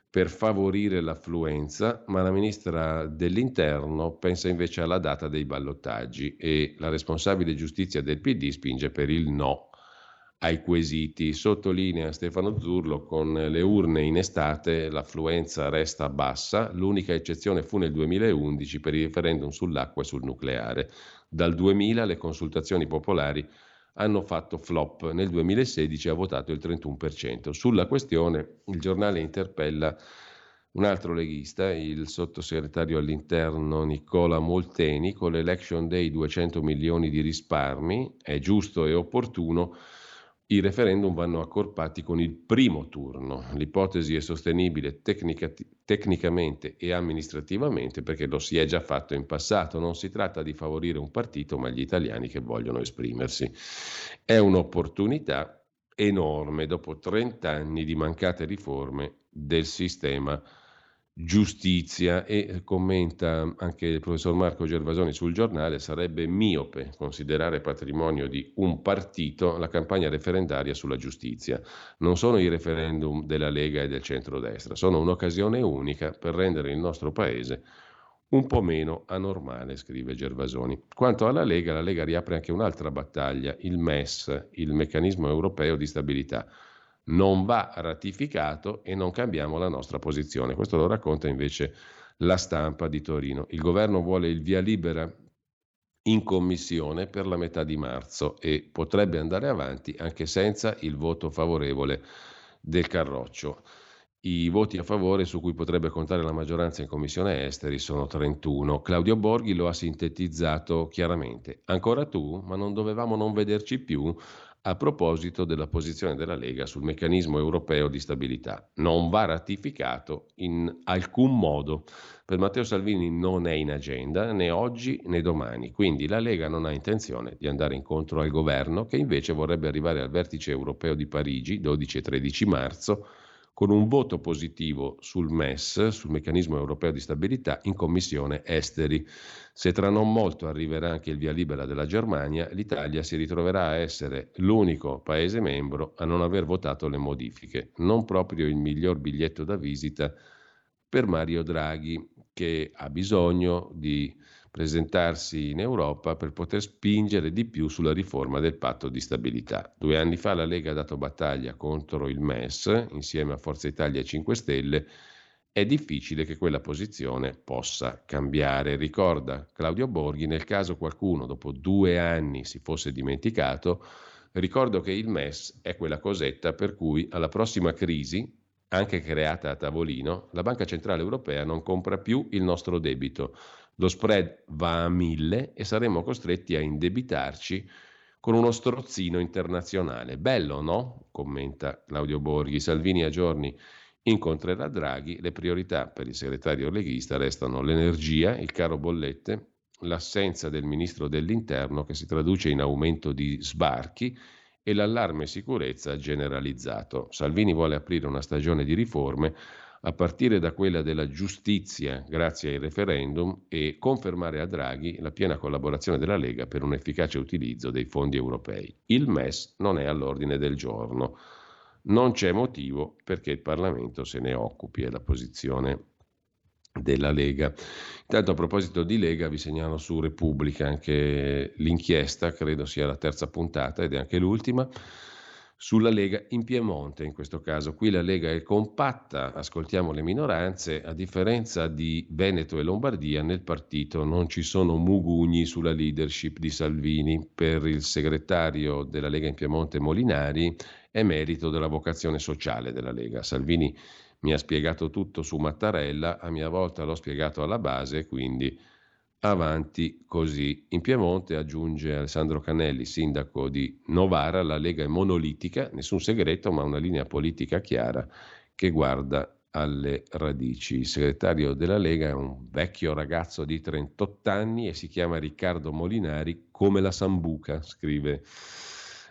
per favorire l'affluenza, ma la ministra dell'Interno pensa invece alla data dei ballottaggi e la responsabile giustizia del P D spinge per il no ai quesiti. Sottolinea Stefano Zurlo: con le urne in estate l'affluenza resta bassa, l'unica eccezione fu nel duemilaundici per il referendum sull'acqua e sul nucleare. Dal duemila le consultazioni popolari hanno fatto flop, nel duemilasedici ha votato il trentuno per cento. Sulla questione il giornale interpella un altro leghista, il sottosegretario all'Interno Nicola Molteni: con l'election day duecento milioni di risparmi, è giusto e opportuno i referendum vanno accorpati con il primo turno. L'ipotesi è sostenibile tecnica, tecnicamente e amministrativamente perché lo si è già fatto in passato. Non si tratta di favorire un partito, ma gli italiani che vogliono esprimersi. È un'opportunità enorme dopo trent'anni di mancate riforme del sistema giustizia. E commenta anche il professor Marco Gervasoni sul giornale: sarebbe miope considerare patrimonio di un partito la campagna referendaria sulla giustizia. Non sono i referendum della Lega e del centrodestra, sono un'occasione unica per rendere il nostro paese un po' meno anormale, scrive Gervasoni. Quanto alla Lega, la Lega riapre anche un'altra battaglia, il M E S, il meccanismo europeo di stabilità. Non va ratificato e non cambiamo la nostra posizione. Questo lo racconta invece La Stampa di Torino. Il governo vuole il via libera in commissione per la metà di marzo e potrebbe andare avanti anche senza il voto favorevole del Carroccio. I voti a favore su cui potrebbe contare la maggioranza in Commissione Esteri sono trentuno. Claudio Borghi lo ha sintetizzato chiaramente. Ancora tu? Ma non dovevamo non vederci più? A proposito della posizione della Lega sul meccanismo europeo di stabilità. Non va ratificato in alcun modo. Per Matteo Salvini non è in agenda né oggi né domani, quindi la Lega non ha intenzione di andare incontro al governo, che invece vorrebbe arrivare al vertice europeo di Parigi dodici e tredici marzo con un voto positivo sul M E S, sul meccanismo europeo di stabilità, in Commissione Esteri. Se tra non molto arriverà anche il via libera della Germania, l'Italia si ritroverà a essere l'unico paese membro a non aver votato le modifiche. Non proprio il miglior biglietto da visita per Mario Draghi, che ha bisogno di presentarsi in Europa per poter spingere di più sulla riforma del patto di stabilità. Due anni fa la Lega ha dato battaglia contro il M E S insieme a Forza Italia e cinque Stelle. È difficile che quella posizione possa cambiare, ricorda Claudio Borghi, nel caso qualcuno dopo due anni si fosse dimenticato. Ricordo che il M E S è quella cosetta per cui alla prossima crisi, anche creata a tavolino, la Banca Centrale Europea non compra più il nostro debito. Lo spread va a mille e saremo costretti a indebitarci con uno strozzino internazionale. Bello, no? Commenta Claudio Borghi. Salvini a giorni incontrerà Draghi. Le priorità per il segretario leghista restano l'energia, il caro bollette, l'assenza del ministro dell'interno che si traduce in aumento di sbarchi e l'allarme sicurezza generalizzato. Salvini vuole aprire una stagione di riforme a partire da quella della giustizia grazie ai referendum e confermare a Draghi la piena collaborazione della Lega per un efficace utilizzo dei fondi europei. Il M E S non è all'ordine del giorno, non c'è motivo perché il Parlamento se ne occupi, è la posizione della Lega. Intanto, a proposito di Lega, vi segnalo su Repubblica anche l'inchiesta, credo sia la terza puntata ed è anche l'ultima, sulla Lega in Piemonte. In questo caso qui la Lega è compatta, ascoltiamo le minoranze. A differenza di Veneto e Lombardia, nel partito non ci sono mugugni sulla leadership di Salvini. Per il segretario della Lega in Piemonte Molinari è merito della vocazione sociale della Lega. Salvini mi ha spiegato tutto su Mattarella, a mia volta l'ho spiegato alla base, quindi avanti così. In Piemonte, aggiunge Alessandro Canelli, sindaco di Novara, la Lega è monolitica, nessun segreto, ma una linea politica chiara che guarda alle radici. Il segretario della Lega è un vecchio ragazzo di trentotto anni e si chiama Riccardo Molinari, come la Sambuca, scrive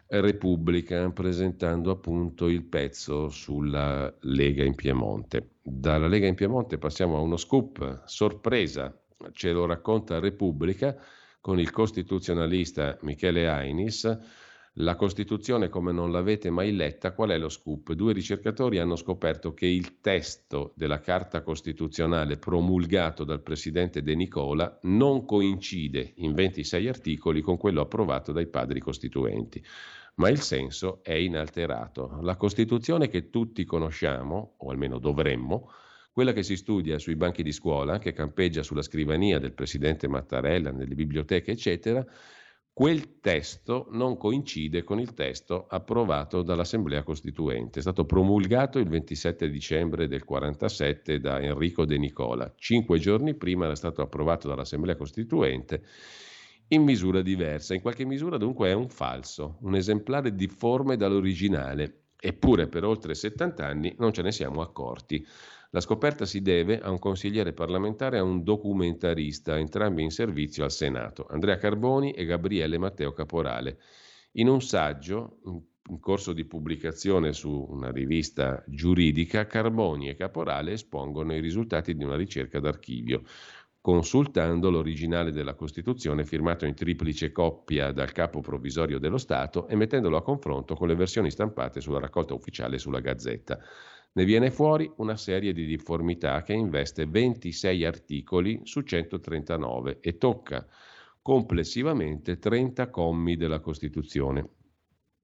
Repubblica, presentando appunto il pezzo sulla Lega in Piemonte. Dalla Lega in Piemonte passiamo a uno scoop sorpresa. Ce lo racconta Repubblica con il costituzionalista Michele Ainis. La Costituzione come non l'avete mai letta, qual è lo scoop? Due ricercatori hanno scoperto che il testo della Carta Costituzionale promulgato dal presidente De Nicola non coincide in ventisei articoli con quello approvato dai padri costituenti, ma il senso è inalterato. La Costituzione che tutti conosciamo, o almeno dovremmo, quella che si studia sui banchi di scuola, che campeggia sulla scrivania del presidente Mattarella, nelle biblioteche, eccetera, quel testo non coincide con il testo approvato dall'Assemblea Costituente. È stato promulgato il ventisette dicembre del quarantasette da Enrico De Nicola. Cinque giorni prima era stato approvato dall'Assemblea Costituente in misura diversa. In qualche misura dunque è un falso, un esemplare difforme dall'originale, eppure per oltre settanta anni non ce ne siamo accorti. La scoperta si deve a un consigliere parlamentare e a un documentarista, entrambi in servizio al Senato, Andrea Carboni e Gabriele Matteo Caporale. In un saggio in corso di pubblicazione su una rivista giuridica, Carboni e Caporale espongono i risultati di una ricerca d'archivio, consultando l'originale della Costituzione firmato in triplice coppia dal capo provvisorio dello Stato e mettendolo a confronto con le versioni stampate sulla raccolta ufficiale e sulla Gazzetta. Ne viene fuori una serie di difformità che investe ventisei articoli su centotrentanove e tocca complessivamente trenta commi della Costituzione.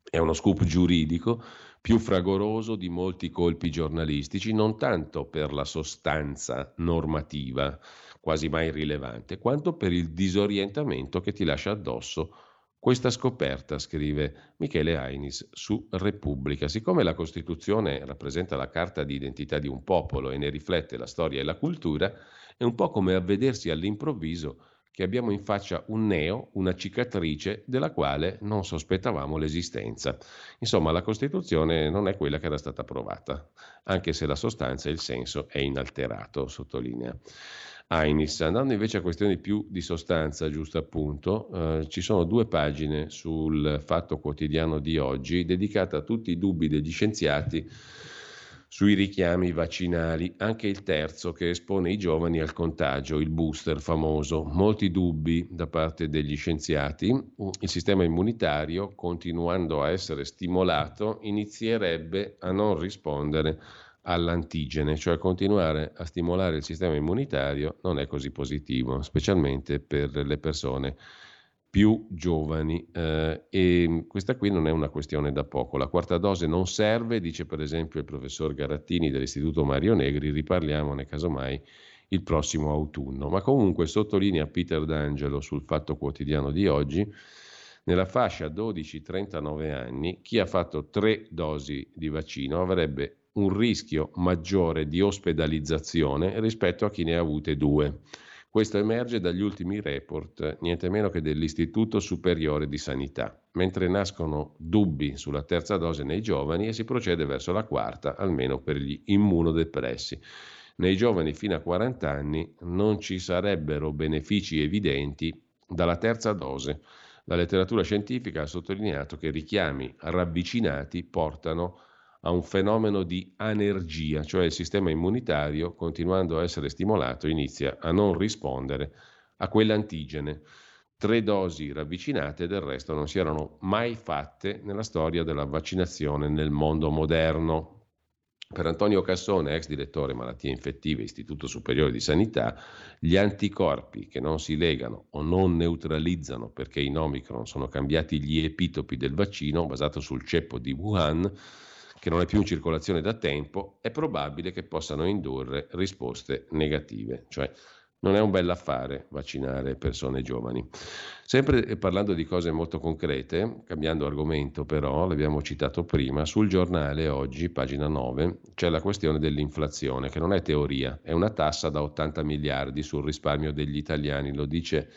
È uno scoop giuridico più fragoroso di molti colpi giornalistici, non tanto per la sostanza normativa, quasi mai rilevante, quanto per il disorientamento che ti lascia addosso questa scoperta, scrive Michele Ainis su Repubblica. Siccome la Costituzione rappresenta la carta di identità di un popolo e ne riflette la storia e la cultura, è un po' come avvedersi all'improvviso che abbiamo in faccia un neo, una cicatrice della quale non sospettavamo l'esistenza. Insomma, la Costituzione non è quella che era stata approvata, anche se la sostanza e il senso è inalterato, sottolinea Ainis. Andando invece a questioni più di sostanza, giusto appunto, eh, ci sono due pagine sul Fatto Quotidiano di oggi dedicate a tutti i dubbi degli scienziati sui richiami vaccinali, anche il terzo che espone i giovani al contagio, il booster famoso. Molti dubbi da parte degli scienziati. Il sistema immunitario, continuando a essere stimolato, inizierebbe a non rispondere all'antigene, cioè continuare a stimolare il sistema immunitario non è così positivo, specialmente per le persone più giovani. Eh, e questa qui non è una questione da poco. La quarta dose non serve, dice per esempio il professor Garattini dell'Istituto Mario Negri, riparliamone casomai il prossimo autunno. Ma comunque, sottolinea Peter D'Angelo sul Fatto Quotidiano di oggi, nella fascia dodici trentanove anni chi ha fatto tre dosi di vaccino avrebbe un rischio maggiore di ospedalizzazione rispetto a chi ne ha avute due. Questo emerge dagli ultimi report, niente meno che dell'Istituto Superiore di Sanità, mentre nascono dubbi sulla terza dose nei giovani e si procede verso la quarta, almeno per gli immunodepressi. Nei giovani fino a quaranta anni non ci sarebbero benefici evidenti dalla terza dose. La letteratura scientifica ha sottolineato che richiami ravvicinati portano a un fenomeno di anergia, cioè il sistema immunitario, continuando a essere stimolato, inizia a non rispondere a quell'antigene. Tre dosi ravvicinate del resto non si erano mai fatte nella storia della vaccinazione nel mondo moderno. Per Antonio Cassone, ex direttore malattie infettive, Istituto Superiore di Sanità, gli anticorpi che non si legano o non neutralizzano perché in Omicron sono cambiati gli epitopi del vaccino basato sul ceppo di Wuhan, che non è più in circolazione da tempo, è probabile che possano indurre risposte negative. Cioè, non è un bell'affare vaccinare persone giovani. Sempre parlando di cose molto concrete, cambiando argomento però, l'abbiamo citato prima, sul Giornale oggi, pagina nove, c'è la questione dell'inflazione, che non è teoria, è una tassa da ottanta miliardi sul risparmio degli italiani, lo dice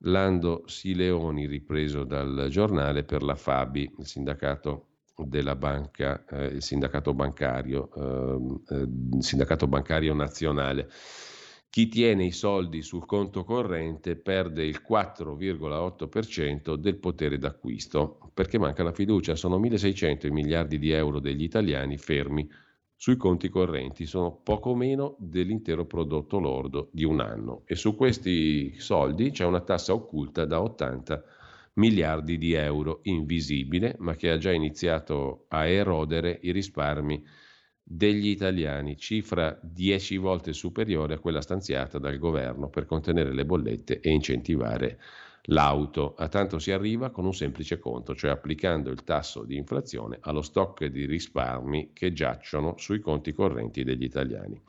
Lando Sileoni, ripreso dal Giornale per la Fabi, il sindacato della banca, eh, il sindacato bancario, eh, eh, sindacato bancario nazionale. Chi tiene i soldi sul conto corrente perde il quattro virgola otto per cento del potere d'acquisto perché manca la fiducia. Sono milleseicento miliardi di euro degli italiani fermi sui conti correnti, sono poco meno dell'intero prodotto lordo di un anno, e su questi soldi c'è una tassa occulta da ottanta miliardi di euro, invisibile, ma che ha già iniziato a erodere i risparmi degli italiani, cifra dieci volte superiore a quella stanziata dal governo per contenere le bollette e incentivare l'auto. A tanto si arriva con un semplice conto, cioè applicando il tasso di inflazione allo stock di risparmi che giacciono sui conti correnti degli italiani.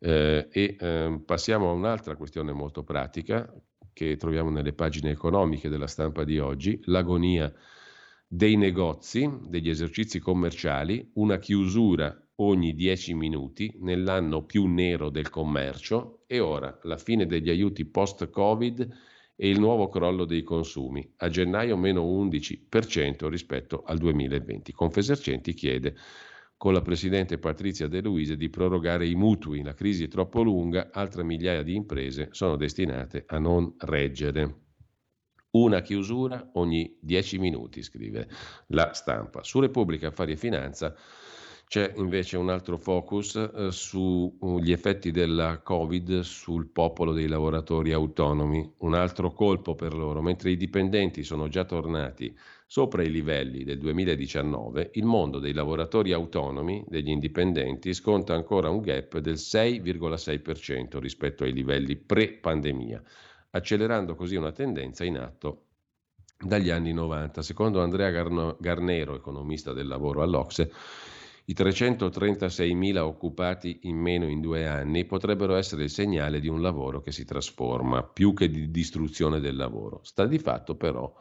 Eh, e eh, passiamo a un'altra questione molto pratica, che troviamo nelle pagine economiche della Stampa di oggi, l'agonia dei negozi, degli esercizi commerciali, una chiusura ogni dieci minuti nell'anno più nero del commercio, e ora la fine degli aiuti post-Covid e il nuovo crollo dei consumi, a gennaio meno undici per cento rispetto al duemilaventi. Confesercenti chiede con la presidente Patrizia De Luise di prorogare i mutui, la crisi è troppo lunga, altre migliaia di imprese sono destinate a non reggere. Una chiusura ogni dieci minuti, scrive la Stampa. Su Repubblica Affari e Finanza c'è invece un altro focus eh, sugli effetti della Covid sul popolo dei lavoratori autonomi, un altro colpo per loro. Mentre i dipendenti sono già tornati sopra i livelli del duemiladiciannove, il mondo dei lavoratori autonomi, degli indipendenti, sconta ancora un gap del sei virgola sei per cento rispetto ai livelli pre-pandemia, accelerando così una tendenza in atto dagli anni novanta. Secondo Andrea Garno- Garnero, economista del lavoro all'Ocse, i trecentotrentasei mila occupati in meno in due anni potrebbero essere il segnale di un lavoro che si trasforma, più che di distruzione del lavoro. Sta di fatto però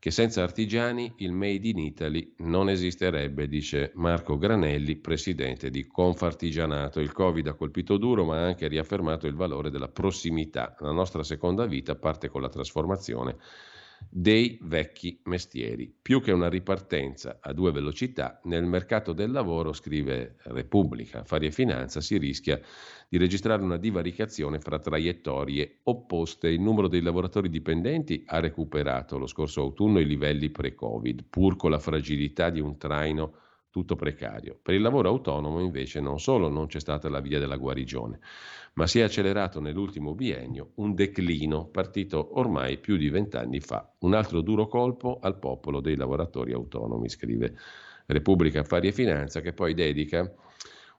che senza artigiani il Made in Italy non esisterebbe, dice Marco Granelli, presidente di Confartigianato. Il Covid ha colpito duro, ma ha anche riaffermato il valore della prossimità. La nostra seconda vita parte con la trasformazione dei vecchi mestieri, più che una ripartenza a due velocità nel mercato del lavoro, scrive Repubblica Affari e Finanza, si rischia di registrare una divaricazione fra traiettorie opposte. Il numero dei lavoratori dipendenti ha recuperato lo scorso autunno i livelli pre-Covid, pur con la fragilità di un traino tutto precario. Per il lavoro autonomo invece non solo non c'è stata la via della guarigione, ma si è accelerato nell'ultimo biennio un declino partito ormai più di vent'anni fa. Un altro duro colpo al popolo dei lavoratori autonomi, scrive Repubblica Affari e Finanza, che poi dedica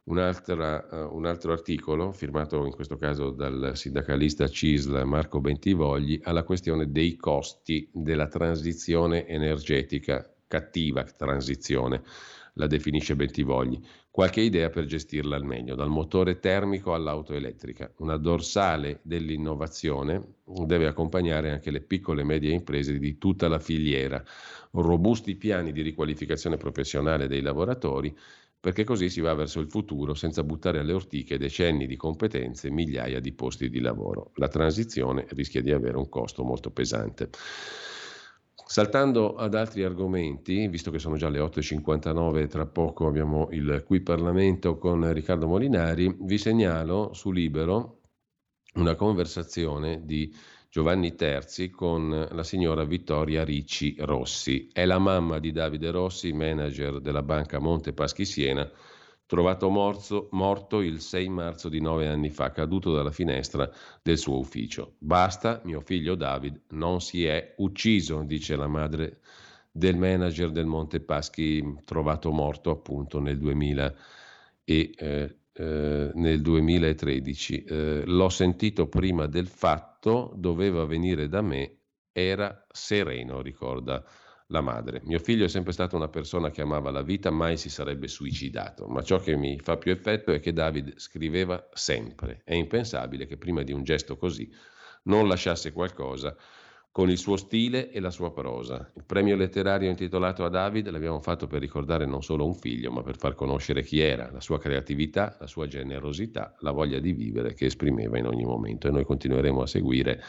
un'altra, uh, un altro articolo, firmato in questo caso dal sindacalista C I S L Marco Bentivogli, alla questione dei costi della transizione energetica, cattiva transizione. La definisce Bentivogli, qualche idea per gestirla al meglio, dal motore termico all'auto elettrica. Una dorsale dell'innovazione deve accompagnare anche le piccole e medie imprese di tutta la filiera, robusti piani di riqualificazione professionale dei lavoratori, perché così si va verso il futuro senza buttare alle ortiche decenni di competenze e migliaia di posti di lavoro. La transizione rischia di avere un costo molto pesante. Saltando ad altri argomenti, visto che sono già le otto e cinquantanove, tra poco abbiamo il Qui Parlamento con Riccardo Molinari, vi segnalo su Libero una conversazione di Giovanni Terzi con la signora Vittoria Ricci Rossi. È la mamma di Davide Rossi, manager della banca Monte Paschi Siena, trovato morto, morto il sei marzo di nove anni fa, caduto dalla finestra del suo ufficio. Basta, mio figlio David non si è ucciso, dice la madre del manager del Monte Paschi, trovato morto appunto nel, duemila e, eh, eh, nel duemilatredici. Eh, l'ho sentito prima del fatto, doveva venire da me, era sereno, ricorda la madre. Mio figlio è sempre stato una persona che amava la vita, mai si sarebbe suicidato, ma ciò che mi fa più effetto è che David scriveva sempre. È impensabile che prima di un gesto così non lasciasse qualcosa con il suo stile e la sua prosa. Il premio letterario intitolato a David l'abbiamo fatto per ricordare non solo un figlio, ma per far conoscere chi era, la sua creatività, la sua generosità, la voglia di vivere che esprimeva in ogni momento. E noi continueremo a seguire,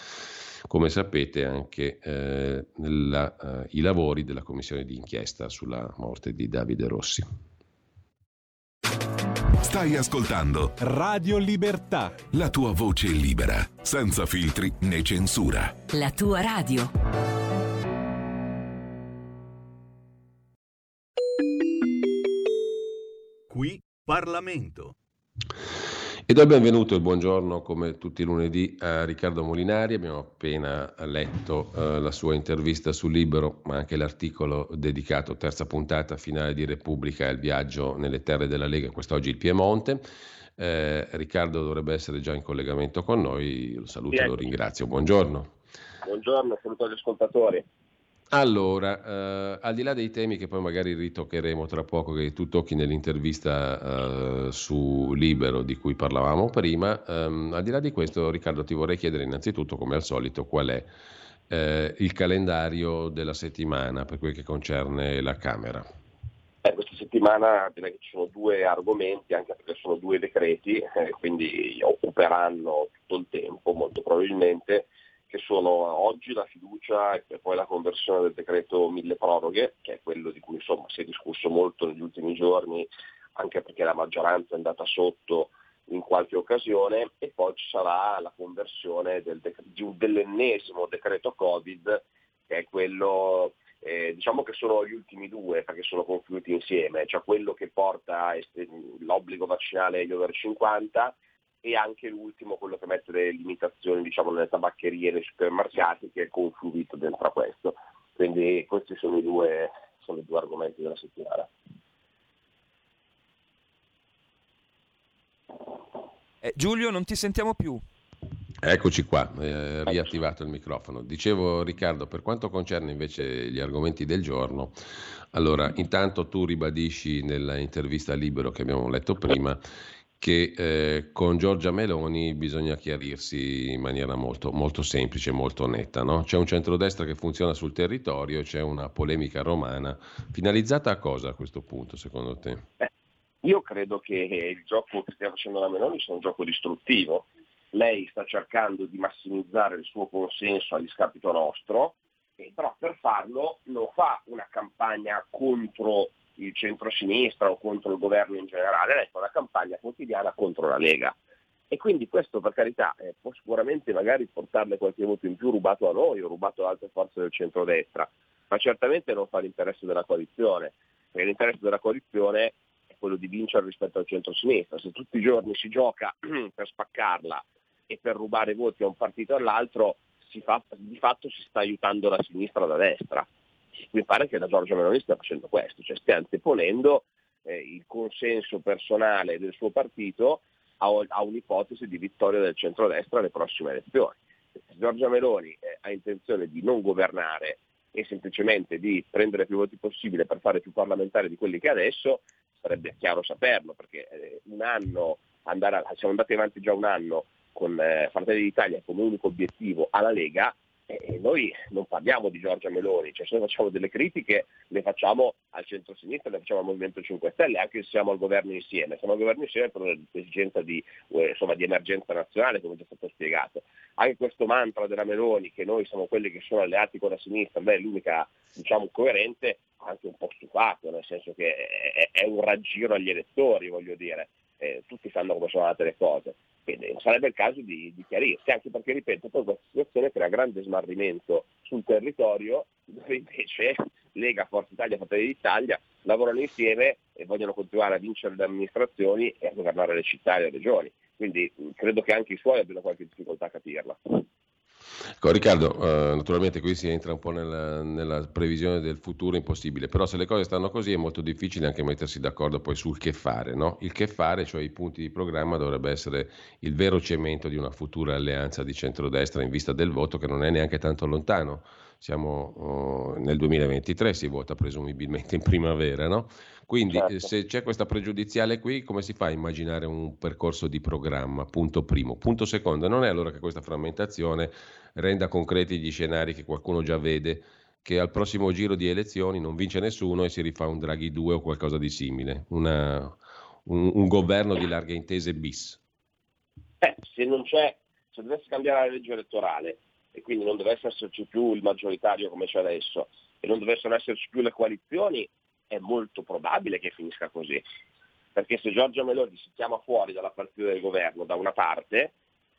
come sapete, anche eh, la, eh, i lavori della commissione di inchiesta sulla morte di Davide Rossi. Stai ascoltando Radio Libertà, la tua voce libera, senza filtri né censura. La tua radio. Qui Parlamento. E do il benvenuto e il buongiorno, come tutti i lunedì, a Riccardo Molinari. Abbiamo appena letto eh, la sua intervista su Libero, ma anche l'articolo dedicato, terza puntata finale di Repubblica, il viaggio nelle terre della Lega, quest'oggi il Piemonte. Eh, Riccardo dovrebbe essere già in collegamento con noi, lo saluto e lo ringrazio. Buongiorno. Buongiorno, saluto agli ascoltatori. Allora, eh, al di là dei temi che poi magari ritoccheremo tra poco, che tu tocchi nell'intervista eh, su Libero di cui parlavamo prima, ehm, al di là di questo, Riccardo, ti vorrei chiedere innanzitutto, come al solito, qual è eh, il calendario della settimana per quel che concerne la Camera. Eh, questa settimana direi che ci sono due argomenti, anche perché sono due decreti, eh, quindi occuperanno tutto il tempo molto probabilmente, che sono oggi la fiducia e poi la conversione del decreto mille proroghe, che è quello di cui insomma si è discusso molto negli ultimi giorni, anche perché la maggioranza è andata sotto in qualche occasione, e poi ci sarà la conversione del dec- di un, dell'ennesimo decreto Covid, che è quello, eh, diciamo che sono gli ultimi due perché sono confluiti insieme, cioè quello che porta est- l'obbligo vaccinale agli over cinquanta e anche l'ultimo, quello che mette le limitazioni diciamo nelle tabaccherie e nei supermercati, che è confluito dentro a questo. Quindi questi sono i due, sono i due argomenti della settimana. Eh, Giulio, non ti sentiamo più. Eccoci qua, eh, riattivato il microfono. Dicevo, Riccardo, per quanto concerne invece gli argomenti del giorno, allora intanto tu ribadisci nella intervista a Libero che abbiamo letto prima che eh, con Giorgia Meloni bisogna chiarirsi in maniera molto, molto semplice, molto netta, no? C'è un centrodestra che funziona sul territorio, c'è una polemica romana. Finalizzata a cosa a questo punto, secondo te? Eh, io credo che il gioco che stia facendo la Meloni sia un gioco distruttivo. Lei sta cercando di massimizzare il suo consenso a discapito nostro, e però per farlo non fa una campagna contro il centrosinistra o contro il governo in generale, è una campagna quotidiana contro la Lega, e quindi questo, per carità, eh, può sicuramente magari portarle qualche voto in più rubato a noi o rubato ad altre forze del centrodestra, ma certamente non fa l'interesse della coalizione, perché l'interesse della coalizione è quello di vincere rispetto al centrosinistra. Se tutti i giorni si gioca per spaccarla e per rubare voti a un partito o all'altro, si fa, di fatto si sta aiutando la sinistra da destra. Mi pare che la Giorgia Meloni stia facendo questo, cioè stia anteponendo eh, il consenso personale del suo partito a, a un'ipotesi di vittoria del centrodestra alle prossime elezioni. Se Giorgia Meloni eh, ha intenzione di non governare e semplicemente di prendere più voti possibile per fare più parlamentari di quelli che adesso, sarebbe chiaro saperlo, perché eh, un anno andare a, siamo andati avanti già un anno con eh, Fratelli d'Italia come unico obiettivo alla Lega. E noi non parliamo di Giorgia Meloni, cioè se noi facciamo delle critiche le facciamo al centro-sinistra, le facciamo al Movimento cinque Stelle, anche se siamo al governo insieme. Siamo al governo insieme per un'esigenza di, insomma, di emergenza nazionale, come già stato spiegato. Anche questo mantra della Meloni, che noi siamo quelli che sono alleati con la sinistra, beh, è l'unica, diciamo, coerente, anche un po' stufato, nel senso che è un raggiro agli elettori, voglio dire. Eh, tutti sanno come sono andate le cose, quindi sarebbe il caso di, di chiarirsi, anche perché, ripeto, poi questa situazione crea grande smarrimento sul territorio, dove invece Lega, Forza Italia, Fratelli d'Italia lavorano insieme e vogliono continuare a vincere le amministrazioni e a governare le città e le regioni, quindi credo che anche i suoi abbiano qualche difficoltà a capirla. Ecco, Riccardo, eh, naturalmente qui si entra un po' nella, nella previsione del futuro impossibile, però se le cose stanno così è molto difficile anche mettersi d'accordo poi sul che fare, no? Il che fare, cioè i punti di programma, dovrebbe essere il vero cemento di una futura alleanza di centrodestra in vista del voto, che non è neanche tanto lontano. Siamo uh, nel duemilaventitré, si vota presumibilmente in primavera, no? Quindi certo. Se c'è questa pregiudiziale qui, come si fa a immaginare un percorso di programma? Punto primo. Punto secondo, non è allora che questa frammentazione renda concreti gli scenari che qualcuno già vede, che al prossimo giro di elezioni non vince nessuno e si rifà un Draghi due o qualcosa di simile, una, un, un governo di larghe intese bis? Eh, se non c'è, se dovesse cambiare la legge elettorale, e quindi non dovesse esserci più il maggioritario come c'è adesso, e non dovessero esserci più le coalizioni, è molto probabile che finisca così. Perché se Giorgia Meloni si chiama fuori dalla partita del governo, da una parte,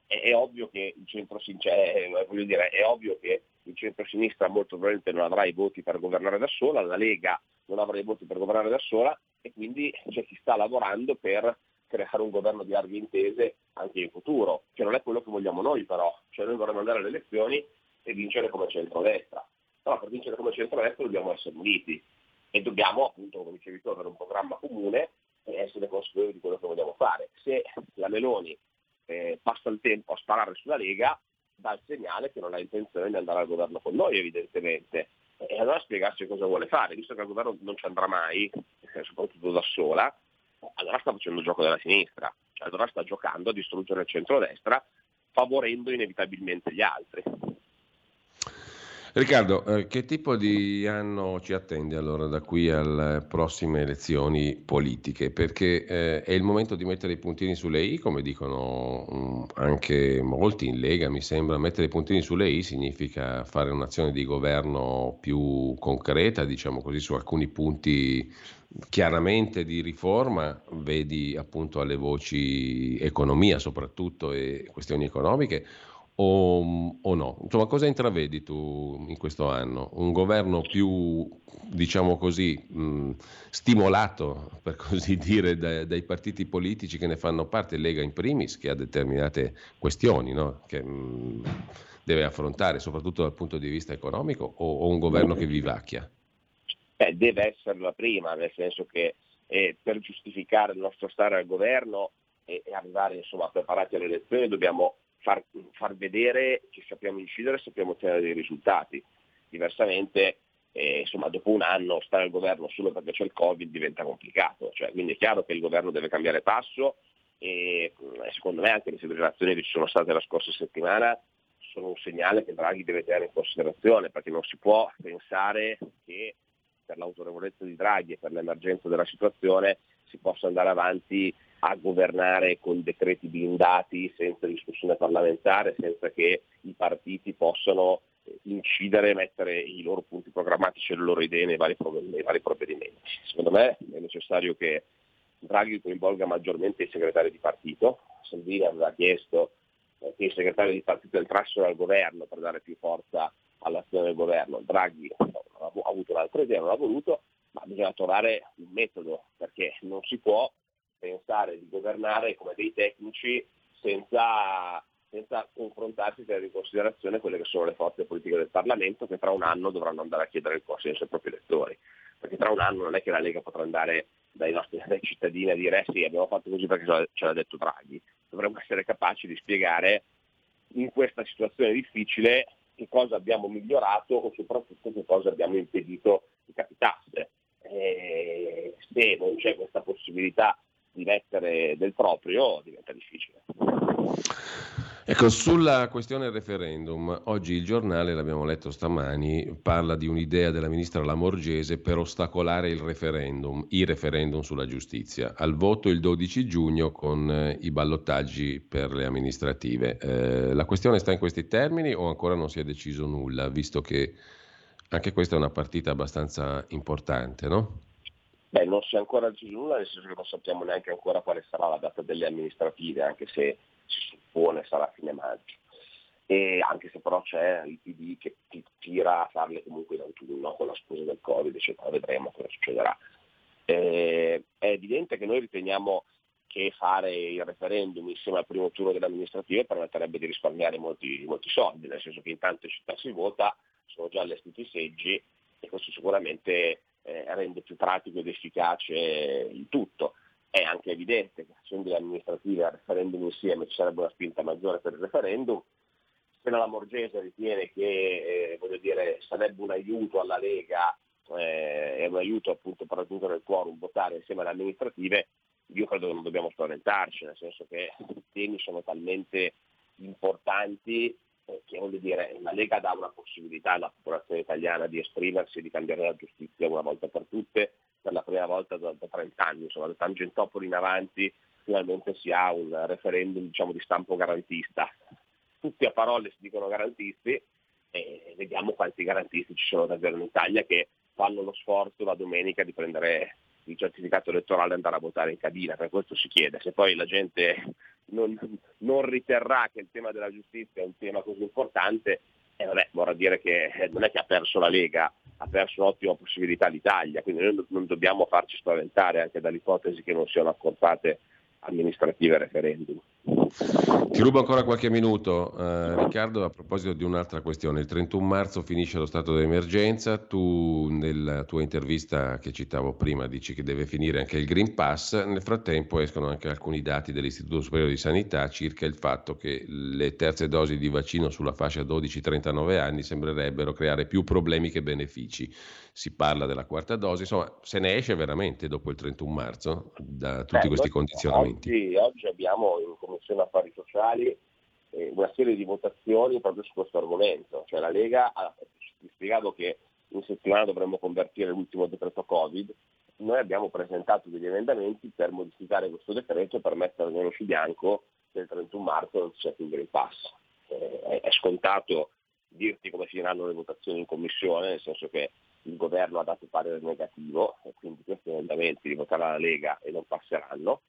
è, è ovvio che il centro-sinistra, cioè, voglio dire, è ovvio che il centro-sinistra molto probabilmente non avrà i voti per governare da sola, la Lega non avrà i voti per governare da sola, e quindi c'è chi sta lavorando per creare un governo di larghe intese anche in futuro, che non è quello che vogliamo noi però, cioè noi vorremmo andare alle elezioni e vincere come centrodestra, però per vincere come centrodestra dobbiamo essere uniti e dobbiamo, appunto, come dicevi tu, avere un programma comune e essere consapevoli di quello che vogliamo fare. Se la Meloni eh, passa il tempo a sparare sulla Lega, dà il segnale che non ha intenzione di andare al governo con noi, evidentemente, e allora spiegarci cosa vuole fare, visto che il governo non ci andrà mai, soprattutto da sola. Allora sta facendo il gioco della sinistra, cioè allora sta giocando a distruggere il centrodestra, favorendo inevitabilmente gli altri. Riccardo, eh, che tipo di anno ci attende allora da qui alle prossime elezioni politiche? Perché eh, è il momento di mettere i puntini sulle i, come dicono mh, anche molti in Lega, mi sembra. Mettere i puntini sulle i significa fare un'azione di governo più concreta, diciamo così, su alcuni punti chiaramente di riforma, vedi appunto alle voci economia soprattutto e questioni economiche, O, o no? Insomma, cosa intravedi tu in questo anno? Un governo più, diciamo così, mh, stimolato, per così dire, da, dai partiti politici che ne fanno parte, Lega in primis, che ha determinate questioni, no? Che mh, deve affrontare, soprattutto dal punto di vista economico, o, o un governo che vivacchia? Beh, deve essere la prima, nel senso che eh, per giustificare il nostro stare al governo e, e arrivare insomma preparati alle elezioni dobbiamo Far, far vedere che sappiamo incidere, sappiamo ottenere dei risultati. Diversamente, eh, insomma, dopo un anno stare al governo solo perché c'è il Covid diventa complicato. Cioè, quindi è chiaro che il governo deve cambiare passo e secondo me anche le segnalazioni che ci sono state la scorsa settimana sono un segnale che Draghi deve tenere in considerazione, perché non si può pensare che per l'autorevolezza di Draghi e per l'emergenza della situazione si possa andare avanti a governare con decreti blindati, senza discussione parlamentare, senza che i partiti possano incidere, mettere i loro punti programmatici e le loro idee nei vari, nei vari provvedimenti. Secondo me è necessario che Draghi coinvolga maggiormente i segretari di partito. Salvini aveva chiesto che i segretari di partito entrassero al governo per dare più forza all'azione del governo. Draghi ha avuto un'altra idea, non l'ha voluto, ma bisogna trovare un metodo, perché non si può pensare di governare come dei tecnici senza, senza confrontarsi e tenere in considerazione quelle che sono le forze politiche del Parlamento, che tra un anno dovranno andare a chiedere il consenso ai propri elettori, perché tra un anno non è che la Lega potrà andare dai nostri dai cittadini a dire eh sì, abbiamo fatto così perché ce l'ha detto Draghi. Dovremmo essere capaci di spiegare in questa situazione difficile che cosa abbiamo migliorato o soprattutto che cosa abbiamo impedito che capitasse. E se non c'è questa possibilità di mettere del proprio, diventa difficile. Ecco, sulla questione referendum, oggi il giornale, l'abbiamo letto stamani, parla di un'idea della ministra Lamorgese per ostacolare il referendum, i referendum sulla giustizia, al voto il dodici giugno con i ballottaggi per le amministrative. Eh, la questione sta in questi termini o ancora non si è deciso nulla, visto che anche questa è una partita abbastanza importante, no? Beh, non si è ancora deciso nulla, nel senso che non sappiamo neanche ancora quale sarà la data delle amministrative, anche se si suppone sarà fine maggio. E anche se però c'è il P D che tira a farle comunque in autunno con la scusa del Covid, eccetera, vedremo cosa succederà. Eh, è evidente che noi riteniamo che fare il referendum insieme al primo turno delle amministrative permetterebbe di risparmiare molti, molti soldi, nel senso che in tante città si vota, sono già allestiti i seggi e questo sicuramente Eh, rende più pratico ed efficace il tutto. È anche evidente che facendo le amministrative al referendum insieme ci sarebbe una spinta maggiore per il referendum. Se la Lamorgese ritiene che eh, voglio dire, sarebbe un aiuto alla Lega e eh, un aiuto appunto per raggiungere il quorum votare insieme alle amministrative, io credo che non dobbiamo spaventarci, nel senso che i temi sono talmente importanti che voglio dire, la Lega dà una possibilità alla popolazione italiana di esprimersi e di cambiare la giustizia una volta per tutte, per la prima volta da, da trent'anni, insomma da Tangentopoli in avanti finalmente si ha un referendum diciamo di stampo garantista. Tutti a parole si dicono garantisti e vediamo quanti garantisti ci sono davvero in Italia che fanno lo sforzo la domenica di prendere il certificato elettorale e andare a votare in cabina, per questo si chiede. Se poi la gente non, non riterrà che il tema della giustizia è un tema così importante, eh vabbè, vorrà dire che non è che ha perso la Lega, ha perso un'ottima possibilità l'Italia, quindi noi non dobbiamo farci spaventare anche dall'ipotesi che non siano accorpate amministrative referendum. Ti rubo ancora qualche minuto, eh, Riccardo, a proposito di un'altra questione. Il trentuno marzo finisce lo stato d'emergenza, tu nella tua intervista che citavo prima dici che deve finire anche il Green Pass, nel frattempo escono anche alcuni dati dell'Istituto Superiore di Sanità circa il fatto che le terze dosi di vaccino sulla fascia dodici trentanove anni sembrerebbero creare più problemi che benefici. Si parla della quarta dose, insomma se ne esce veramente dopo il trentuno marzo da tutti Beh, questi condizionamenti? Oggi, oggi abbiamo in Commissione Affari Sociali eh, una serie di votazioni proprio su questo argomento, cioè la Lega ha vi spiegavo che in settimana dovremmo convertire l'ultimo decreto Covid, noi abbiamo presentato degli emendamenti per modificare questo decreto e per mettere nello su bianco che il trentuno marzo non c'è più il Green Pass. Eh, è scontato dirti come finiranno le votazioni in commissione, nel senso che il governo ha dato parere negativo e quindi questi emendamenti li voterà la Lega e non passeranno.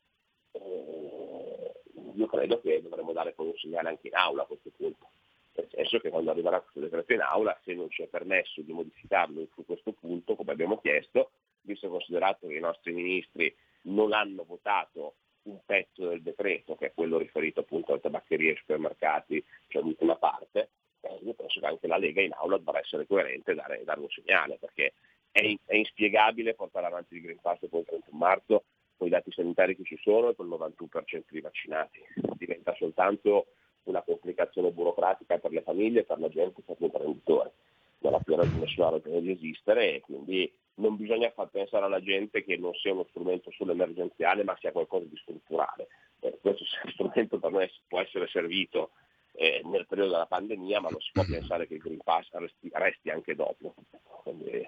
Eh, io credo che dovremmo dare con un segnale anche in aula a questo punto, nel senso che quando arriverà questo decreto in aula, se non ci è permesso di modificarlo su questo punto come abbiamo chiesto, visto e considerato che i nostri ministri non hanno votato un pezzo del decreto, che è quello riferito appunto alle tabaccherie e supermercati, cioè l'ultima parte, eh, io penso che anche la Lega in aula dovrà essere coerente e dare, dare un segnale, perché è, in, è inspiegabile portare avanti il Green Pass dopo il trentuno marzo, con i dati sanitari che ci sono e con il novantuno per cento di vaccinati. Diventa soltanto una complicazione burocratica per le famiglie, per la gente, per gli imprenditori. Non ha più nessuna ragione di esistere e quindi non bisogna far pensare alla gente che non sia uno strumento solo emergenziale ma sia qualcosa di strutturale. Eh, questo strumento per noi può essere servito eh, nel periodo della pandemia, ma non si può pensare che il Green Pass resti, resti anche dopo. Quindi...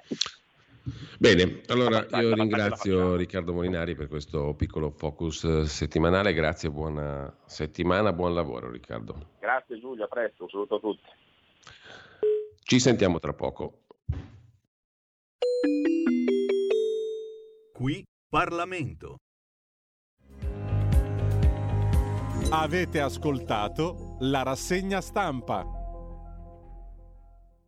Bene, allora io ringrazio Riccardo Molinari per questo piccolo focus settimanale, grazie, buona settimana, buon lavoro Riccardo. Grazie Giulio, a presto, un saluto a tutti. Ci sentiamo tra poco. Qui Parlamento. Avete ascoltato la rassegna stampa.